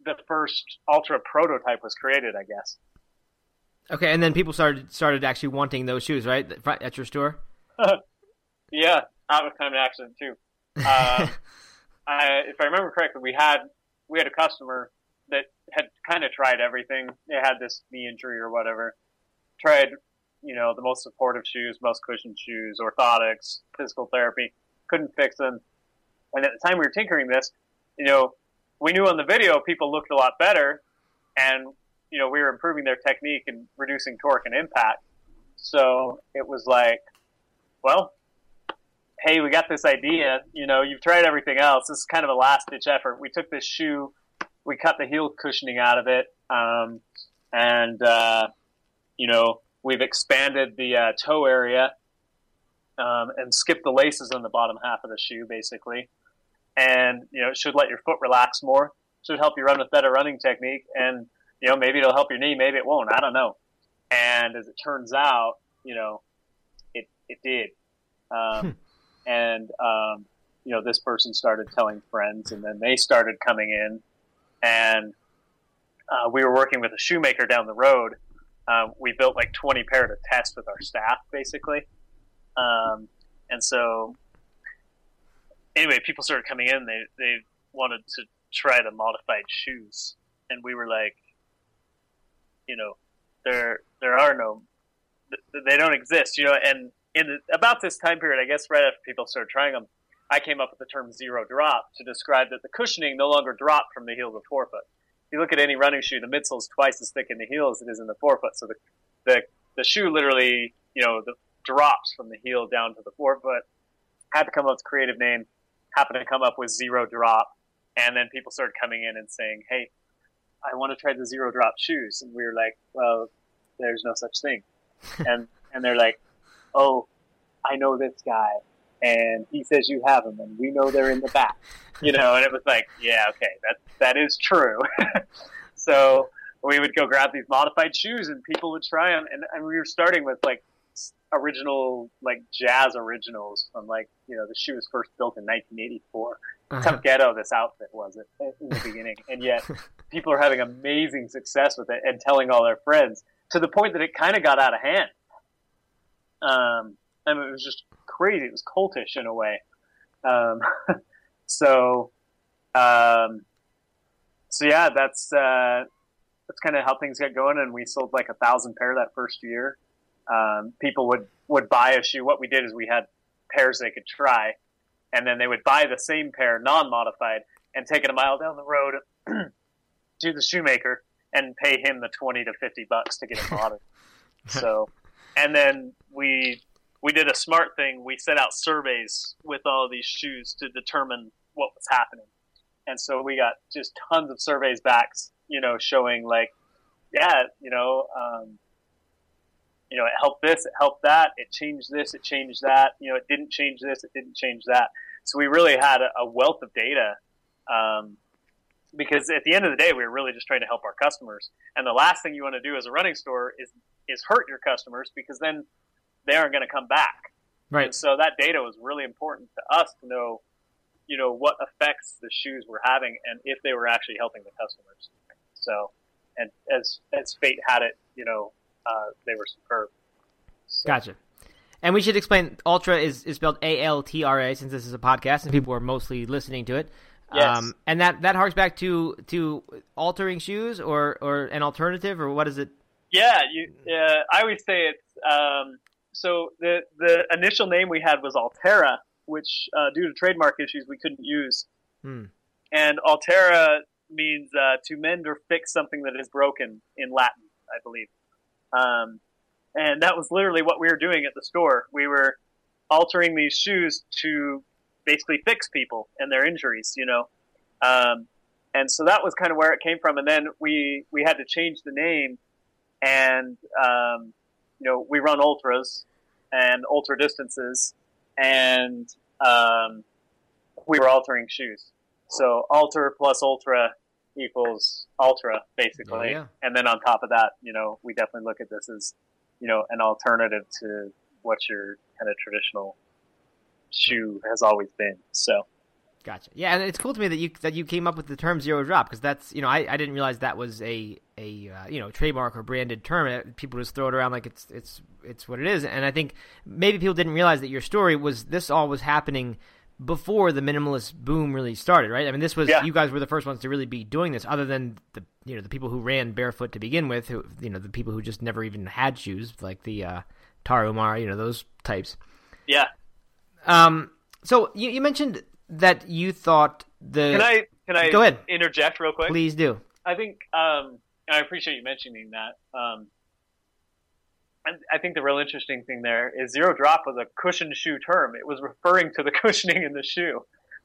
the first Ultra prototype was created, I guess. Okay, and then people started actually wanting those shoes, right, at your store? Yeah, that was kind of an accident too. If I remember correctly, we had a customer that had kind of tried everything. They had this knee injury or whatever. Tried, you know, the most supportive shoes, most cushioned shoes, orthotics, physical therapy. Couldn't fix them. And at the time we were tinkering this, you know, we knew on the video people looked a lot better, and, you know, we were improving their technique and reducing torque and impact. So it was like, well, hey, we got this idea. You know, you've tried everything else. This is kind of a last-ditch effort. We took this shoe. We cut the heel cushioning out of it. And, you know, we've expanded the toe area and skip the laces on the bottom half of the shoe, basically. And, you know, it should let your foot relax more. It should help you run with better running technique. And, you know, maybe it'll help your knee. Maybe it won't. I don't know. And as it turns out, you know, it did. And, you know, this person started telling friends, and then they started coming in. And we were working with a shoemaker down the road. We built like 20 pair to test with our staff, basically. And so anyway, people started coming in. They wanted to try the modified shoes. And we were like, you know, there are no, they don't exist, you know. And in about this time period, I guess right after people started trying them, I came up with the term zero drop to describe that the cushioning no longer dropped from the heel to the forefoot. If you look at any running shoe, the midsole is twice as thick in the heel as it is in the forefoot. So the shoe literally, you know, drops from the heel down to the forefoot. Had to come up with a creative name, happened to come up with zero drop. And then people started coming in and saying, hey, I want to try the zero drop shoes. And we were like, well, there's no such thing. And they're like, oh, I know this guy, and he says you have them, and we know they're in the back, you know. And it was like, yeah, okay, that is true. So we would go grab these modified shoes, and people would try them, and we were starting with like original, like jazz originals from, like, you know, the shoe was first built in 1984. How ghetto this outfit was in the beginning, and yet people are having amazing success with it and telling all their friends, to the point that it kind of got out of hand. I mean, it was just crazy. It was cultish in a way. So yeah, that's kind of how things got going. And we sold like 1,000 pair that first year. People would buy a shoe. What we did is we had pairs they could try, and then they would buy the same pair, non-modified, and take it a mile down the road to the shoemaker and pay him the $20 to $50 to get it modded. So, and then we did a smart thing. We sent out surveys with all these shoes to determine what was happening. And so we got just tons of surveys back, you know, showing like, yeah, you know, it helped this, it helped that, it changed this, it changed that, you know, it didn't change this, it didn't change that. So we really had a wealth of data, because at the end of the day, we were really just trying to help our customers. And the last thing you want to do as a running store is hurt your customers, because then they aren't going to come back. Right. And so that data was really important to us to know, you know, what effects the shoes were having and if they were actually helping the customers. So, and as fate had it, you know, they were superb. So. Gotcha. And we should explain, Altra is spelled A-L-T-R-A, since this is a podcast and people are mostly listening to it. Yes. And that harks back to altering shoes or an alternative, or what is it? Yeah. I always say it's, so the initial name we had was Altera, which due to trademark issues we couldn't use. And Altera means to mend or fix something that is broken in Latin, I believe. And that was literally what we were doing at the store. We were altering these shoes to basically fix people and their injuries, you know. And so that was kind of where it came from. And then we had to change the name, and you know, we run ultras and ultra distances, and we were altering shoes. So alter plus ultra equals Altra, basically. Oh, yeah. And then on top of that, you know, we definitely look at this as, you know, an alternative to what your kind of traditional shoe has always been. So. Gotcha. Yeah, and it's cool to me that you came up with the term zero drop, because that's, you know, I didn't realize that was a you know, trademark or branded term. People just throw it around like it's what it is. And I think maybe people didn't realize that your story was this all was happening before the minimalist boom really started, right? I mean, this was You guys were the first ones to really be doing this, other than the, you know, the people who ran barefoot to begin with, who, you know, the people who just never even had shoes, like the Tar Umar, you know, those types. Yeah. So you mentioned that you thought the... Can I go ahead. Interject real quick? Please do. I think, I appreciate you mentioning that. I think the real interesting thing there is zero drop was a cushion shoe term. It was referring to the cushioning in the shoe,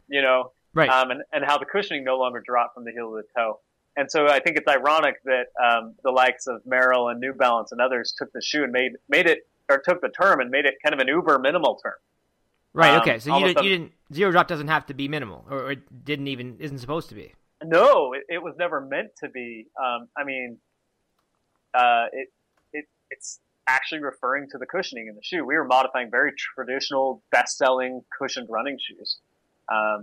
you know, right. And how the cushioning no longer dropped from the heel to the toe. And so I think it's ironic that the likes of Merrell and New Balance and others took the shoe and made it or took the term and made it kind of an uber minimal term. Right. Okay. So you didn't zero drop doesn't have to be minimal, or it didn't even isn't supposed to be. No, it was never meant to be. It's actually referring to the cushioning in the shoe. We were modifying very traditional, best-selling cushioned running shoes, I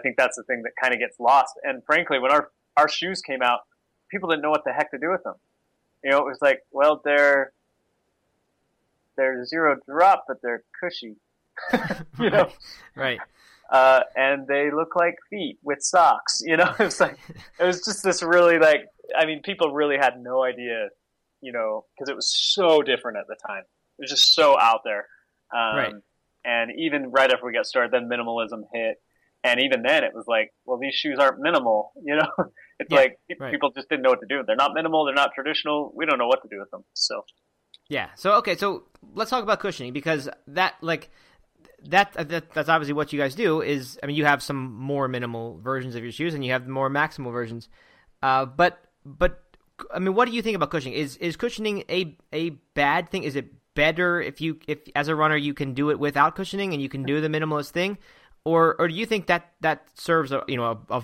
think that's the thing that kind of gets lost. And frankly, when our shoes came out, people didn't know what the heck to do with them. You know, it was like, well, they're zero drop, but they're cushy. You know, right? And they look like feet with socks. You know, it was just this really people really had no idea. You know, because it was so different at the time. It was just so out there. Right. And even right after we got started, then minimalism hit. And even then, it was like, well, these shoes aren't minimal. You know, people just didn't know what to do. They're not minimal. They're not traditional. We don't know what to do with them. So. Yeah. So, okay. So let's talk about cushioning, because that's obviously what you guys do is, you have some more minimal versions of your shoes and you have more maximal versions. But what do you think about cushioning? Is cushioning a bad thing? Is it better if as a runner, you can do it without cushioning and you can do the minimalist thing? Or do you think that serves a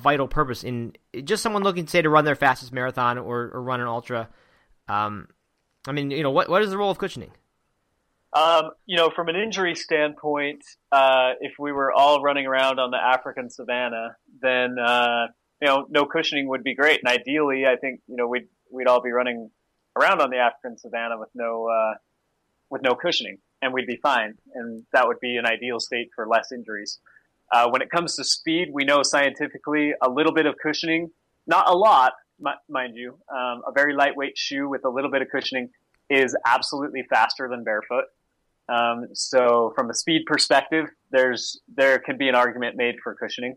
vital purpose in just someone looking, say, to run their fastest marathon or run an ultra? What is the role of cushioning? From an injury standpoint, if we were all running around on the African savannah, then, no cushioning would be great. And ideally, I think, we'd all be running around on the African savannah with no cushioning, and we'd be fine. And that would be an ideal state for less injuries. When it comes to speed, we know scientifically a little bit of cushioning, not a lot, mind you, a very lightweight shoe with a little bit of cushioning is absolutely faster than barefoot. So from a speed perspective, there can be an argument made for cushioning.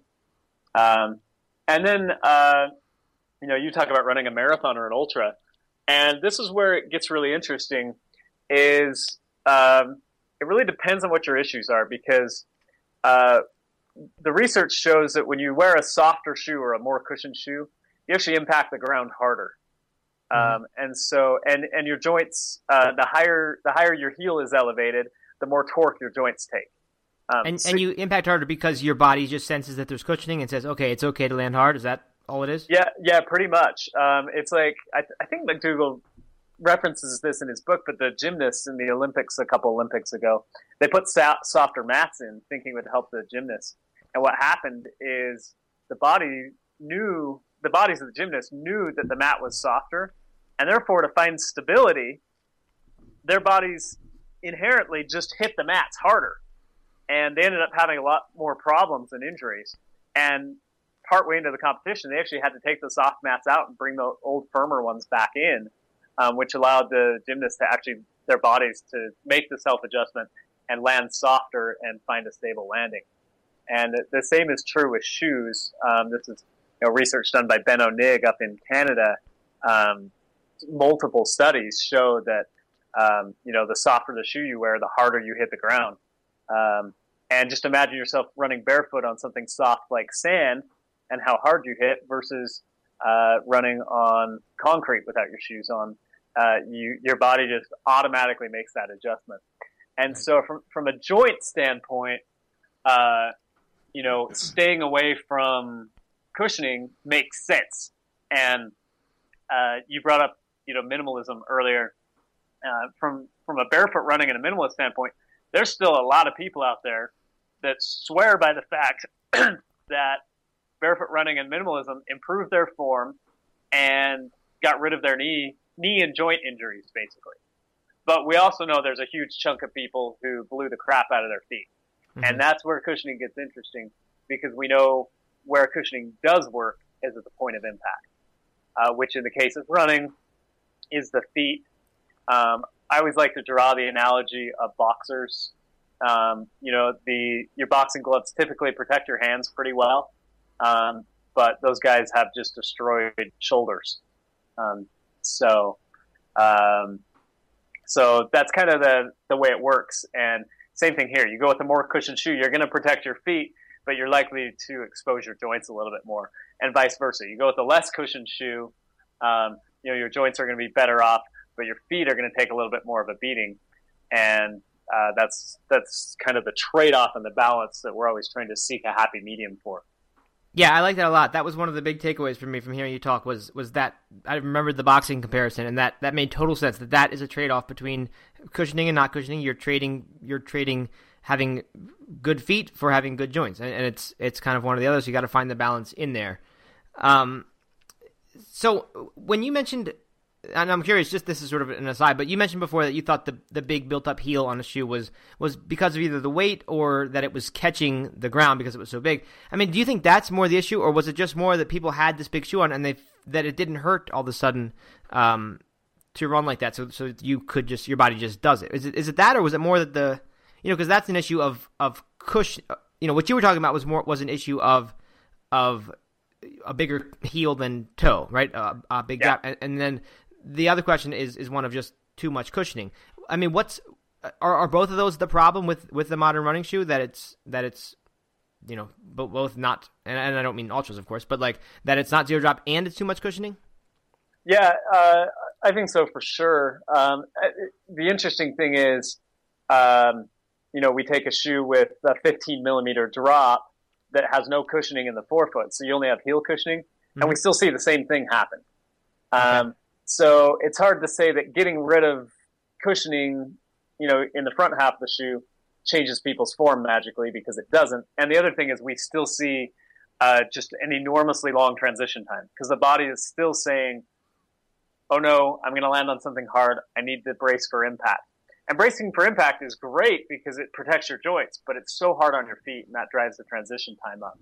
And then you talk about running a marathon or an ultra, and this is where it gets really interesting is, it really depends on what your issues are, because, the research shows that when you wear a softer shoe or a more cushioned shoe, you actually impact the ground harder. Mm-hmm. And your joints, the higher your heel is elevated, the more torque your joints take. And you impact harder because your body just senses that there's cushioning and says, okay, it's okay to land hard. Is that all it is? Yeah, pretty much. It's like, I think McDougall references this in his book, but the gymnasts in the Olympics, a couple Olympics ago, they put softer mats in thinking it would help the gymnasts. And what happened is the bodies of the gymnasts knew that the mat was softer, and therefore to find stability, their bodies inherently just hit the mats harder. And they ended up having a lot more problems and injuries. And partway into the competition, they actually had to take the soft mats out and bring the old, firmer ones back in, which allowed the gymnasts to actually, their bodies to make the self-adjustment and land softer and find a stable landing. And the same is true with shoes. This is research done by Ben O'Nig up in Canada. Multiple studies show that, the softer the shoe you wear, the harder you hit the ground. And just imagine yourself running barefoot on something soft like sand and how hard you hit versus running on concrete without your shoes on. Your body just automatically makes that adjustment. And so from a joint standpoint, staying away from cushioning makes sense. And you brought up, minimalism earlier. From a barefoot running and a minimalist standpoint, there's still a lot of people out there that swear by the fact that barefoot running and minimalism improved their form and got rid of their knee and joint injuries, basically. But we also know there's a huge chunk of people who blew the crap out of their feet. Mm-hmm. And that's where cushioning gets interesting, because we know where cushioning does work is at the point of impact, which in the case of running is the feet. I always like to draw the analogy of boxers. Your boxing gloves typically protect your hands pretty well, but those guys have just destroyed shoulders. So that's kind of the way it works. And same thing here. You go with a more cushioned shoe, you're going to protect your feet, but you're likely to expose your joints a little bit more, and vice versa. You go with a less cushioned shoe, you know, your joints are going to be better off, but your feet are going to take a little bit more of a beating. And that's kind of the trade-off and the balance that we're always trying to seek a happy medium for. Yeah, I like that a lot. That was one of the big takeaways for me from hearing you talk was that I remembered the boxing comparison, and that made total sense, that is a trade-off between cushioning and not cushioning. You're trading having good feet for having good joints, and it's kind of one or the other, so you got to find the balance in there. So when you mentioned, and I'm curious, just this is sort of an aside, but you mentioned before that you thought the big built-up heel on a shoe was because of either the weight or that it was catching the ground because it was so big. I mean, do you think that's more the issue, or was it just more that people had this big shoe on and that it didn't hurt all of a sudden to run like that, so you could just, your body just does it? Is it that, or was it more that the, you know, because that's an issue of cushion, you know, what you were talking about was an issue of a bigger heel than toe, right? A big gap. And then the other question is one of just too much cushioning. I mean, are both of those the problem with the modern running shoe, that it's you know, both not, and I don't mean ultras, of course, but like that it's not zero drop and it's too much cushioning? Yeah, I think so for sure. The interesting thing is, you know, we take a shoe with a 15 millimeter drop that has no cushioning in the forefoot, so you only have heel cushioning, mm-hmm. and we still see the same thing happen. Okay. So it's hard to say that getting rid of cushioning, you know, in the front half of the shoe changes people's form magically, because it doesn't. And the other thing is we still see just an enormously long transition time, because the body is still saying, oh no, I'm going to land on something hard. I need to brace for impact. And bracing for impact is great because it protects your joints, but it's so hard on your feet, and that drives the transition time up.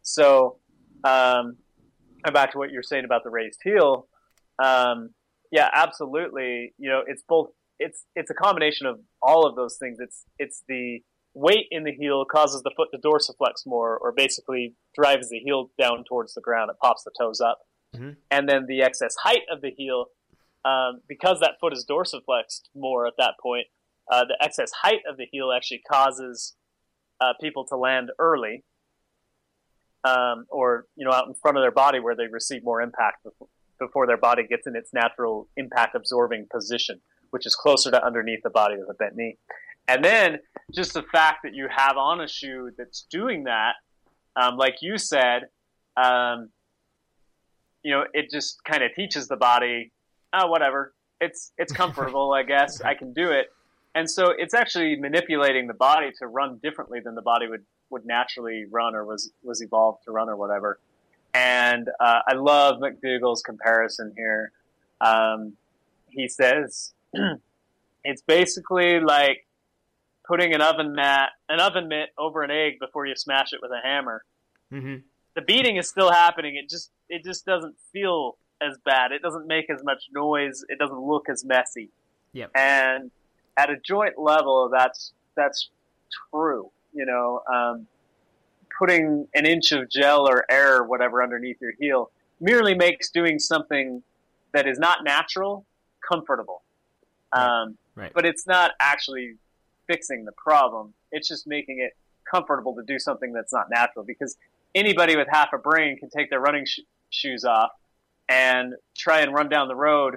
So back to what you're saying about the raised heel. Yeah, absolutely. You know, it's both, it's a combination of all of those things. It's the weight in the heel causes the foot to dorsiflex more, or basically drives the heel down towards the ground. It pops the toes up. Mm-hmm. And then the excess height of the heel, because that foot is dorsiflexed more at that point, the excess height of the heel actually causes people to land early, or, you know, out in front of their body where they receive more impact before their body gets in its natural impact-absorbing position, which is closer to underneath the body with a bent knee. And then just the fact that you have on a shoe that's doing that, like you said, you know, it just kind of teaches the body, oh, whatever, it's comfortable, I guess, I can do it. And so it's actually manipulating the body to run differently than the body would naturally run, or was evolved to run, or whatever. And I love McDougall's comparison here. He says, it's basically like putting an oven mitt over an egg before you smash it with a hammer. Mm-hmm. The beating is still happening. It just doesn't feel as bad. It doesn't make as much noise. It doesn't look as messy. Yep. And at a joint level, that's true. You know, putting an inch of gel or air or whatever underneath your heel merely makes doing something that is not natural comfortable. Right. But it's not actually fixing the problem. It's just making it comfortable to do something that's not natural, because anybody with half a brain can take their running shoes off and try and run down the road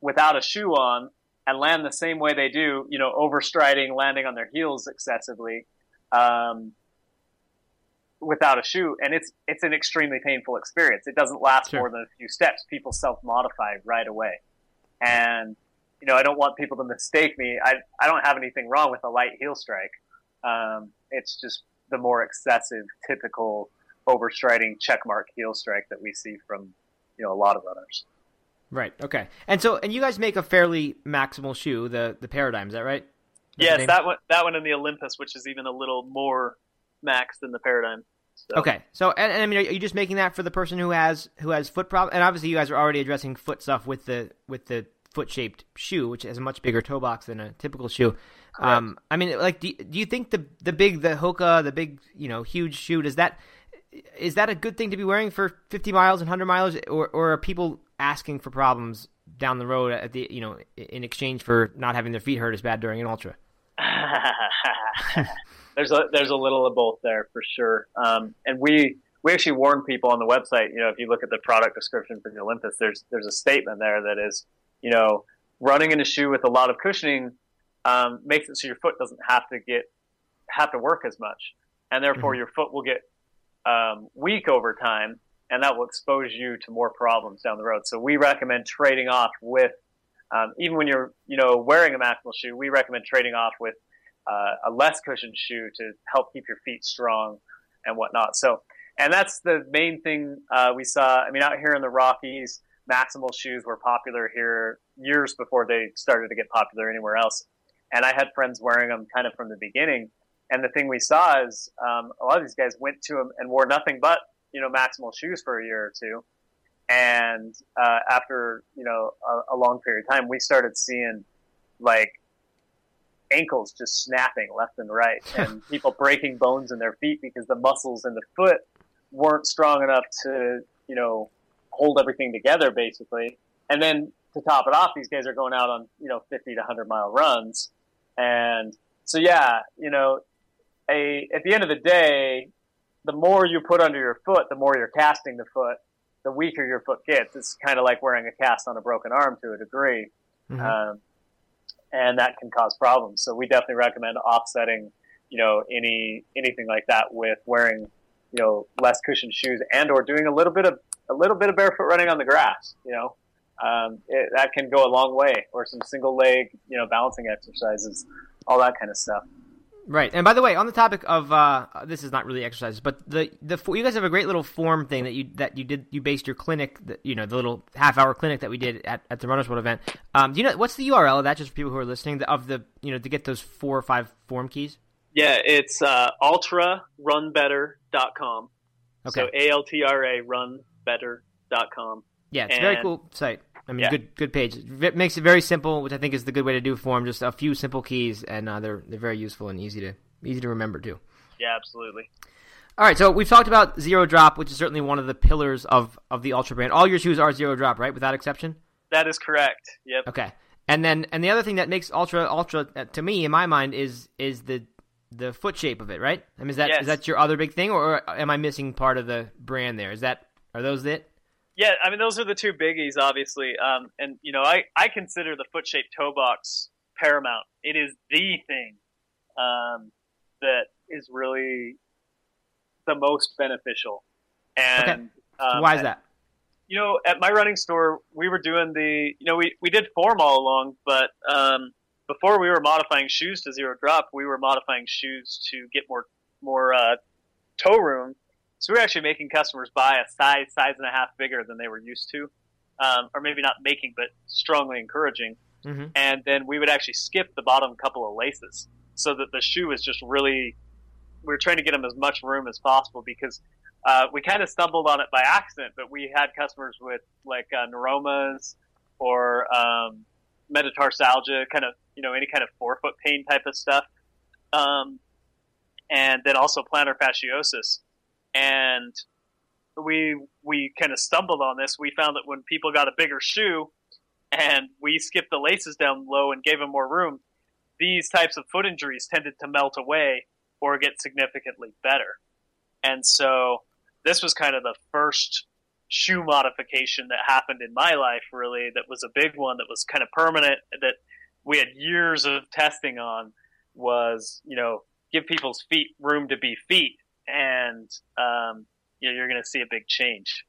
without a shoe on and land the same way they do, you know, overstriding, landing on their heels excessively, without a shoe, and it's an extremely painful experience. It doesn't last more than a few steps. People self-modify right away. And, you know, I don't want people to mistake me. I don't have anything wrong with a light heel strike. It's just the more excessive, typical overstriding checkmark heel strike that we see from, you know, a lot of runners. Right. Okay. And you guys make a fairly maximal shoe, the Paradigm, is that right? Yes, that one in the Olympus, which is even a little more max than the Paradigm. So. Okay, so and I mean, are you just making that for the person who has foot problems? And obviously, you guys are already addressing foot stuff with the foot shaped shoe, which has a much bigger toe box than a typical shoe. I mean, like, do you think the Hoka, the big, you know, huge shoe, is that a good thing to be wearing for 50 miles and 100 miles, or are people asking for problems down the road at the, you know, in exchange for not having their feet hurt as bad during an ultra? There's a little of both there for sure. And we we actually warn people on the website, you know, if you look at the product description for the Olympus, there's a statement there that is, you know, running in a shoe with a lot of cushioning makes it so your foot doesn't have to work as much. And therefore your foot will get weak over time, and that will expose you to more problems down the road. So we recommend trading off with, even when you're, you know, wearing a maximal shoe, we recommend trading off with a less cushioned shoe to help keep your feet strong and whatnot. So, and that's the main thing we saw. I mean, out here in the Rockies, maximal shoes were popular here years before they started to get popular anywhere else. And I had friends wearing them kind of from the beginning. And the thing we saw is a lot of these guys went to them and wore nothing but, you know, maximal shoes for a year or two. And after, you know, a long period of time, we started seeing, like, ankles just snapping left and right and people breaking bones in their feet because the muscles in the foot weren't strong enough to, you know, hold everything together, basically. And then to top it off, these guys are going out on, you know, 50 to 100-mile runs. And so, yeah, you know, at the end of the day, the more you put under your foot, the more you're casting the foot, the weaker your foot gets. It's kind of like wearing a cast on a broken arm to a degree. Mm-hmm. And that can cause problems. So we definitely recommend offsetting, you know, anything like that with wearing, you know, less cushioned shoes and or doing a little bit of barefoot running on the grass. You know, that can go a long way, or some single leg, you know, balancing exercises, all that kind of stuff. Right. And by the way, on the topic of this is not really exercises, but the you guys have a great little form thing that you based your clinic, you know, the little half-hour clinic that we did at the Runner's World event. Do you know what's the URL of that, just for people who are listening, of the, you know, to get those 4 or 5 form keys? Yeah, it's altrarunbetter.com. Okay. So ALTRA runbetter.com. Yeah, it's a very cool site. I mean, yeah. Good page. It makes it very simple, which I think is the good way to do form. Just a few simple keys, and they're very useful and easy to remember too. Yeah, absolutely. All right, so we've talked about zero drop, which is certainly one of the pillars of the Ultra brand. All your shoes are zero drop, right? Without exception. That is correct. Yep. Okay, and the other thing that makes Ultra to me, in my mind, is the foot shape of it, right? I mean, is that your other big thing, or am I missing part of the brand there? Are those it? Yeah, I mean, those are the two biggies, obviously. And, you know, I consider the foot-shaped toe box paramount. It is the thing that is really the most beneficial. And okay. So why is that? You know, at my running store, we were doing we did form all along, but before we were modifying shoes to zero drop, we were modifying shoes to get more toe room. So we were actually making customers buy a size and a half bigger than they were used to, or maybe not making, but strongly encouraging. Mm-hmm. And then we would actually skip the bottom couple of laces so that the shoe is just really – we were trying to get them as much room as possible because we kind of stumbled on it by accident, but we had customers with like neuromas or metatarsalgia, kind of, you know, any kind of forefoot pain type of stuff, and then also plantar fasciosis. And we kind of stumbled on this. We found that when people got a bigger shoe and we skipped the laces down low and gave them more room, these types of foot injuries tended to melt away or get significantly better. And so this was kind of the first shoe modification that happened in my life, really, that was a big one, that was kind of permanent, that we had years of testing on, was, you know, give people's feet room to be feet. And you know, you're going to see a big change.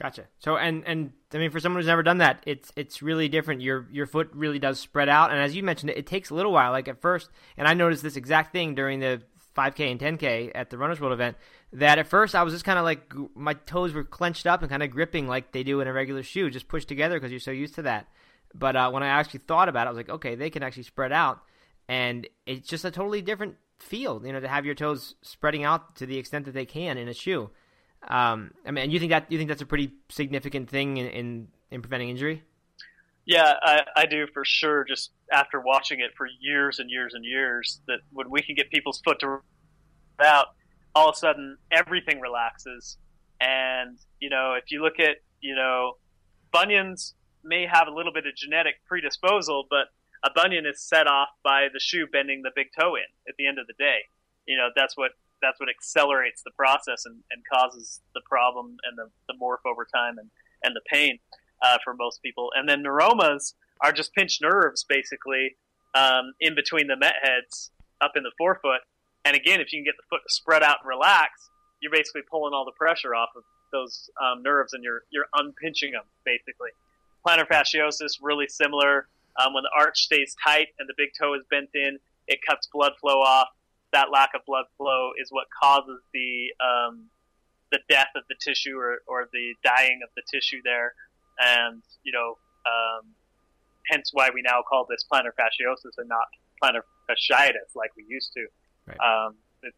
Gotcha. So, and I mean, for someone who's never done that, it's really different. Your foot really does spread out, and as you mentioned, it takes a little while. Like at first, and I noticed this exact thing during the 5K and 10K at the Runner's World event. That at first I was just kind of like my toes were clenched up and kind of gripping like they do in a regular shoe, just pushed together because you're so used to that. But when I actually thought about it, I was like, okay, they can actually spread out, and it's just a totally different feel, you know, to have your toes spreading out to the extent that they can in a shoe. I mean, and you think that's a pretty significant thing in preventing injury? Yeah, I do for sure. Just after watching it for years and years and years, that when we can get people's foot to out, all of a sudden everything relaxes. And, you know, if you look at, you know, bunions may have a little bit of genetic predisposal, but a bunion is set off by the shoe bending the big toe in at the end of the day. You know, that's what that's what accelerates the process and causes the problem and the morph over time and the pain for most people. And then neuromas are just pinched nerves, basically, in between the met heads up in the forefoot. And again, if you can get the foot to spread out and relax, you're basically pulling all the pressure off of those nerves, and you're unpinching them, basically. Plantar fasciosis, really similar. When the arch stays tight and the big toe is bent in, it cuts blood flow off. That lack of blood flow is what causes the death of the tissue or the dying of the tissue there. And, hence why we now call this plantar fasciosis and not plantar fasciitis like we used to. Right. The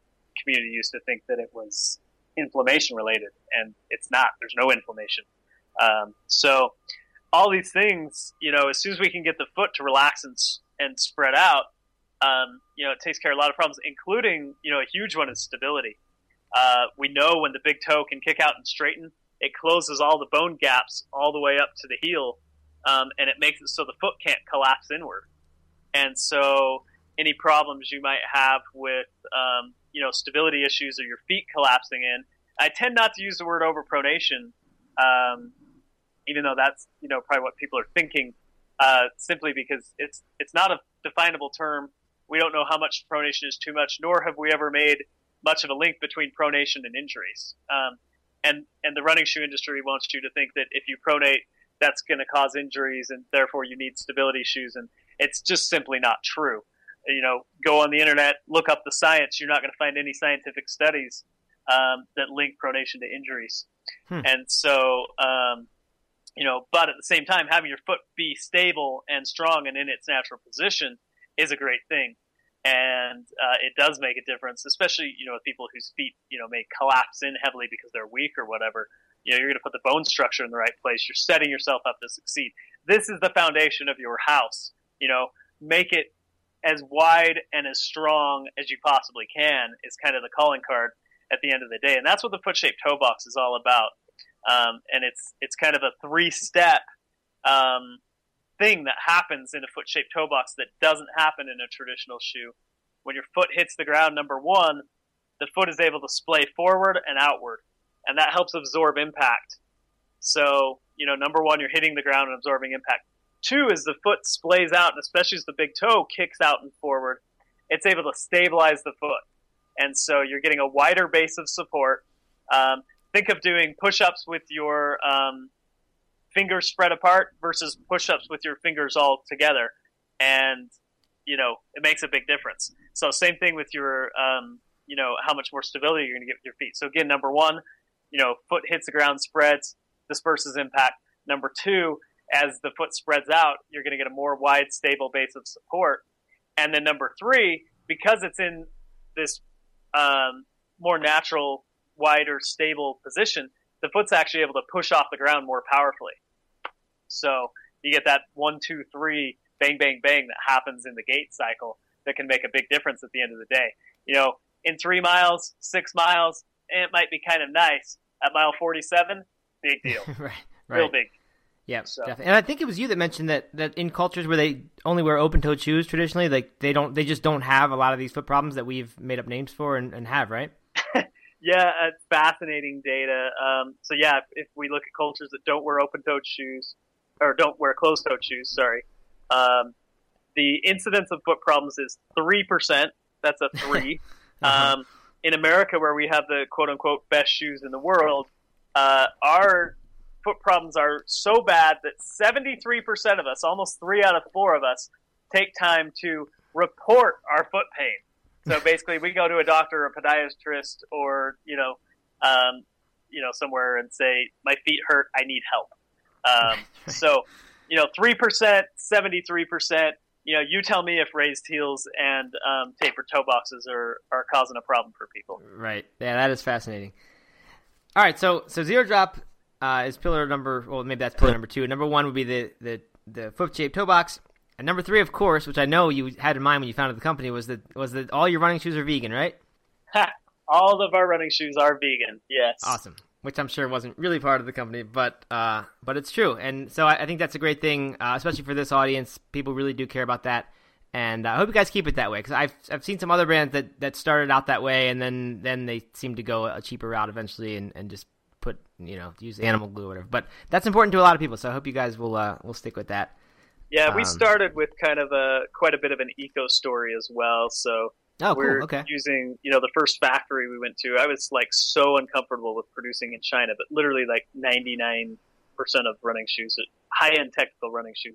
community used to think that it was inflammation related, and it's not. There's no inflammation. So all these things, as soon as we can get the foot to relax and spread out, it takes care of a lot of problems, including, a huge one is stability. We know when the big toe can kick out and straighten, it closes all the bone gaps all the way up to the heel, and it makes it so the foot can't collapse inward. And so any problems you might have with, stability issues or your feet collapsing in. I tend not to use the word overpronation, even though that's, probably what people are thinking, simply because it's not a definable term. We don't know how much pronation is too much, nor have we ever made much of a link between pronation and injuries. And the running shoe industry wants you to think that if you pronate, that's going to cause injuries, and therefore you need stability shoes. And it's just simply not true. Go on the internet, look up the science. You're not going to find any scientific studies that link pronation to injuries. And so, but at the same time, having your foot be stable and strong and in its natural position is a great thing. And it does make a difference, especially, with people whose feet, may collapse in heavily because they're weak or whatever. You're going to put the bone structure in the right place. You're setting yourself up to succeed. This is the foundation of your house. Make it as wide and as strong as you possibly can is kind of the calling card at the end of the day. And that's what the foot-shaped toe box is all about. And it's kind of a three-step thing that happens in a foot-shaped toe box that doesn't happen in a traditional shoe. When your foot hits the ground, number one, the foot is able to splay forward and outward, and that helps absorb impact. So, number one, you're hitting the ground and absorbing impact. Two is the foot splays out, and especially as the big toe kicks out and forward, it's able to stabilize the foot. And so you're getting a wider base of support. Think of doing push-ups with your fingers spread apart versus push-ups with your fingers all together. And, it makes a big difference. So same thing with your, how much more stability you're going to get with your feet. So again, number one, foot hits the ground, spreads, disperses impact. Number two, as the foot spreads out, you're going to get a more wide, stable base of support. And then number three, because it's in this more natural, wider, stable position, the foot's actually able to push off the ground more powerfully. So you get that 1, 2, 3, bang, bang, bang that happens in the gait cycle that can make a big difference at the end of the day. In 3 miles, 6 miles, it might be kind of nice. At mile 47, big deal. Right. Real big. Yeah, so. Definitely. And I think it was you that mentioned that in cultures where they only wear open-toed shoes traditionally, like they just don't have a lot of these foot problems that we've made up names for and have, right? Yeah, fascinating data. So yeah, if we look at cultures that don't wear open-toed shoes or don't wear closed-toed shoes, the incidence of foot problems is 3%. That's a 3. In America, where we have the quote-unquote best shoes in the world, our foot problems are so bad that 73% of us, almost 3 out of 4 of us, take time to report our foot pain. So basically, we go to a doctor, or a podiatrist, or somewhere and say, "My feet hurt. I need help." 3%, 73%. You tell me if raised heels and tapered toe boxes are causing a problem for people. Right. Yeah, that is fascinating. All right. So zero drop. Is pillar number – well, maybe that's pillar number 2. Number 1 would be the foot-shaped toe box. And number 3, of course, which I know you had in mind when you founded the company, was that all your running shoes are vegan, right? All of our running shoes are vegan, yes. Awesome, which I'm sure wasn't really part of the company, but it's true. And so I think that's a great thing, especially for this audience. People really do care about that. And I hope you guys keep it that way, because I've seen some other brands that started out that way, and then they seem to go a cheaper route eventually and just put, use animal glue or whatever. But that's important to a lot of people, so I hope you guys will stick with that. Yeah, we started with kind of quite a bit of an eco story as well. So we're cool. Okay. Using, the first factory we went to, I was like so uncomfortable with producing in China, but literally like 99% of running shoes, high-end technical running shoes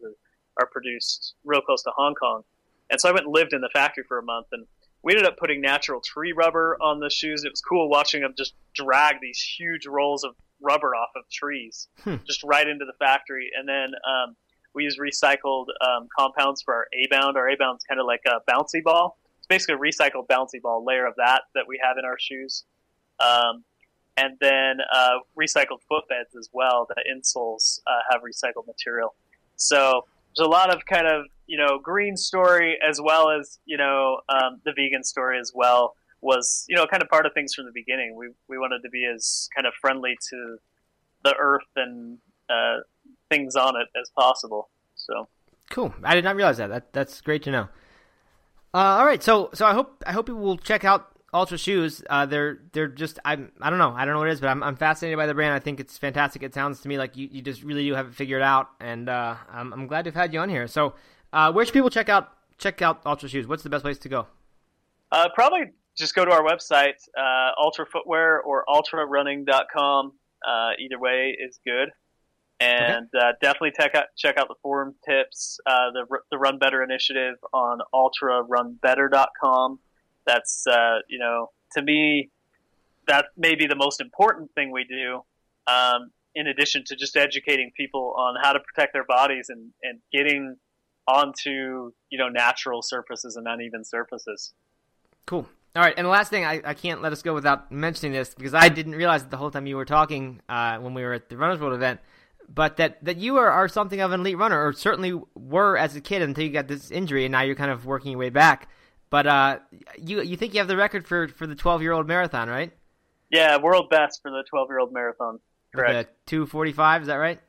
are produced real close to Hong Kong. And so I went and lived in the factory for a month, and we ended up putting natural tree rubber on the shoes. It was cool watching them just drag these huge rolls of rubber off of trees, just right into the factory. And then we use recycled compounds for our A-bound. Our A-bound's kind of like a bouncy ball. It's basically a recycled bouncy ball layer of that we have in our shoes. And then recycled footbeds as well. The insoles have recycled material. So there's a lot of kind of, green story as well as, the vegan story as well was, kind of part of things from the beginning. We wanted to be as kind of friendly to the earth and things on it as possible. So cool. I did not realize that. That's great to know. All right. So I hope people will check out Altra shoes. They're just, I don't know what it is, but I'm fascinated by the brand. I think it's fantastic. It sounds to me like you just really do have it figured out, and I'm glad to have had you on here. So where should people check out Altra shoes? What's the best place to go? Probably just go to our website, Altra Footwear or altrarunning.com. Either way is good. And okay. Definitely check out the forum tips, the Run Better initiative on altrarunbetter.com. That's, to me, that may be the most important thing we do, in addition to just educating people on how to protect their bodies and getting onto, natural surfaces and uneven surfaces. Cool. All right. And the last thing, I can't let us go without mentioning this, because I didn't realize it the whole time you were talking when we were at the Runner's World event, but that you are something of an elite runner, or certainly were as a kid until you got this injury, and now you're kind of working your way back. But you think you have the record for the 12-year-old marathon, right? Yeah, world best for the 12-year-old marathon. Correct. 2:45, is that right?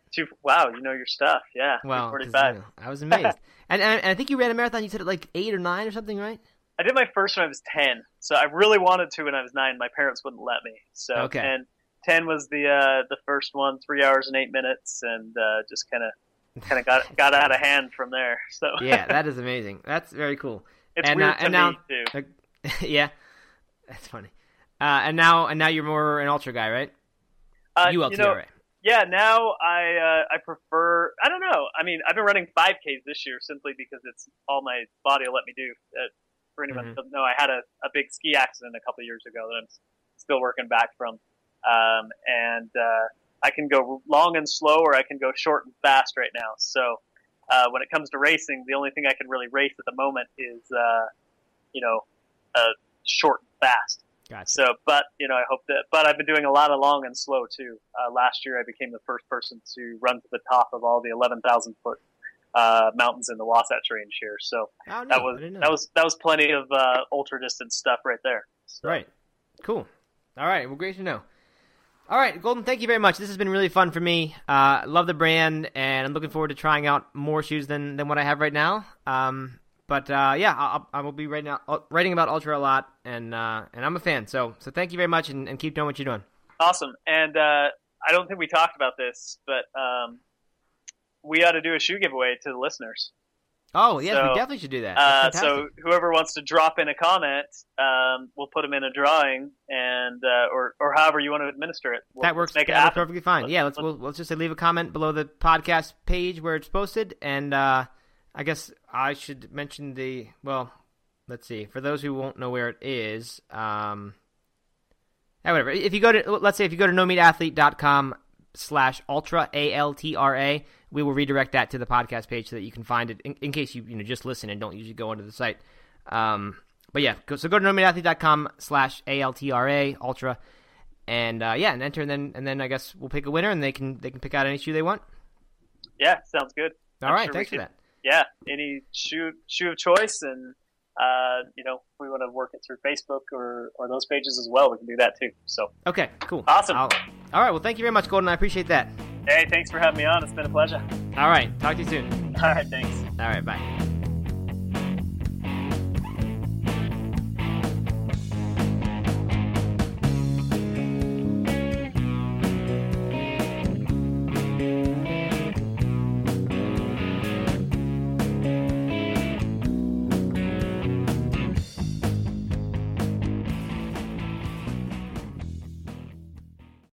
Wow, you know your stuff. Yeah. Well, 2:45. I was amazed. and I think you ran a marathon. You said at like 8 or 9 or something, right? I did my first when I was 10. So I really wanted to when I was 9. My parents wouldn't let me. So okay. And 10 was the first one, 3 hours and 8 minutes, and just kind of got out of hand from there. So yeah, that is amazing. That's very cool. It's weird to me too. Yeah, that's funny. And now you're more an ultra guy, right? ULTRA. Right? Yeah. Now I prefer. I don't know. I mean, I've been running 5Ks this year simply because it's all my body will let me do. For anyone who doesn't know, I had a big ski accident a couple of years ago that I'm still working back from. I can go long and slow, or I can go short and fast right now. So. When it comes to racing, the only thing I can really race at the moment is, short and fast. Gotcha. So, but, I hope that, but I've been doing a lot of long and slow too. Last year I became the first person to run to the top of all the 11,000 foot, mountains in the Wasatch Range here. So that was plenty of, ultra distance stuff right there. So. Right. Cool. All right. Well, great to know. All right, Golden, thank you very much. This has been really fun for me. I love the brand, and I'm looking forward to trying out more shoes than what I have right now. I will be writing about Altra a lot, and I'm a fan. So thank you very much, and keep doing what you're doing. Awesome. And I don't think we talked about this, but we ought to do a shoe giveaway to the listeners. Oh, yes, so, we definitely should do that. So whoever wants to drop in a comment, we'll put them in a drawing, and or however you want to administer it. That works. Make it happen. That works perfectly fine. Yeah, let's just leave a comment below the podcast page where it's posted, and I guess I should mention let's see. For those who won't know where it is, whatever. If you go to nomeatathlete.com /Altra, ALTRA, we will redirect that to the podcast page so that you can find it in case you just listen and don't usually go onto the site. Go to nomadathlete.com /ALTRA, Altra, and and enter, and then I guess we'll pick a winner, and they can pick out any shoe they want. Yeah, sounds good. All right, thanks for that. Yeah, any shoe of choice, and we want to work it through Facebook or those pages as well. We can do that too. So okay, cool, awesome. All right, well, thank you very much, Golden. I appreciate that. Hey, thanks for having me on. It's been a pleasure. All right, talk to you soon. All right, thanks. All right, bye.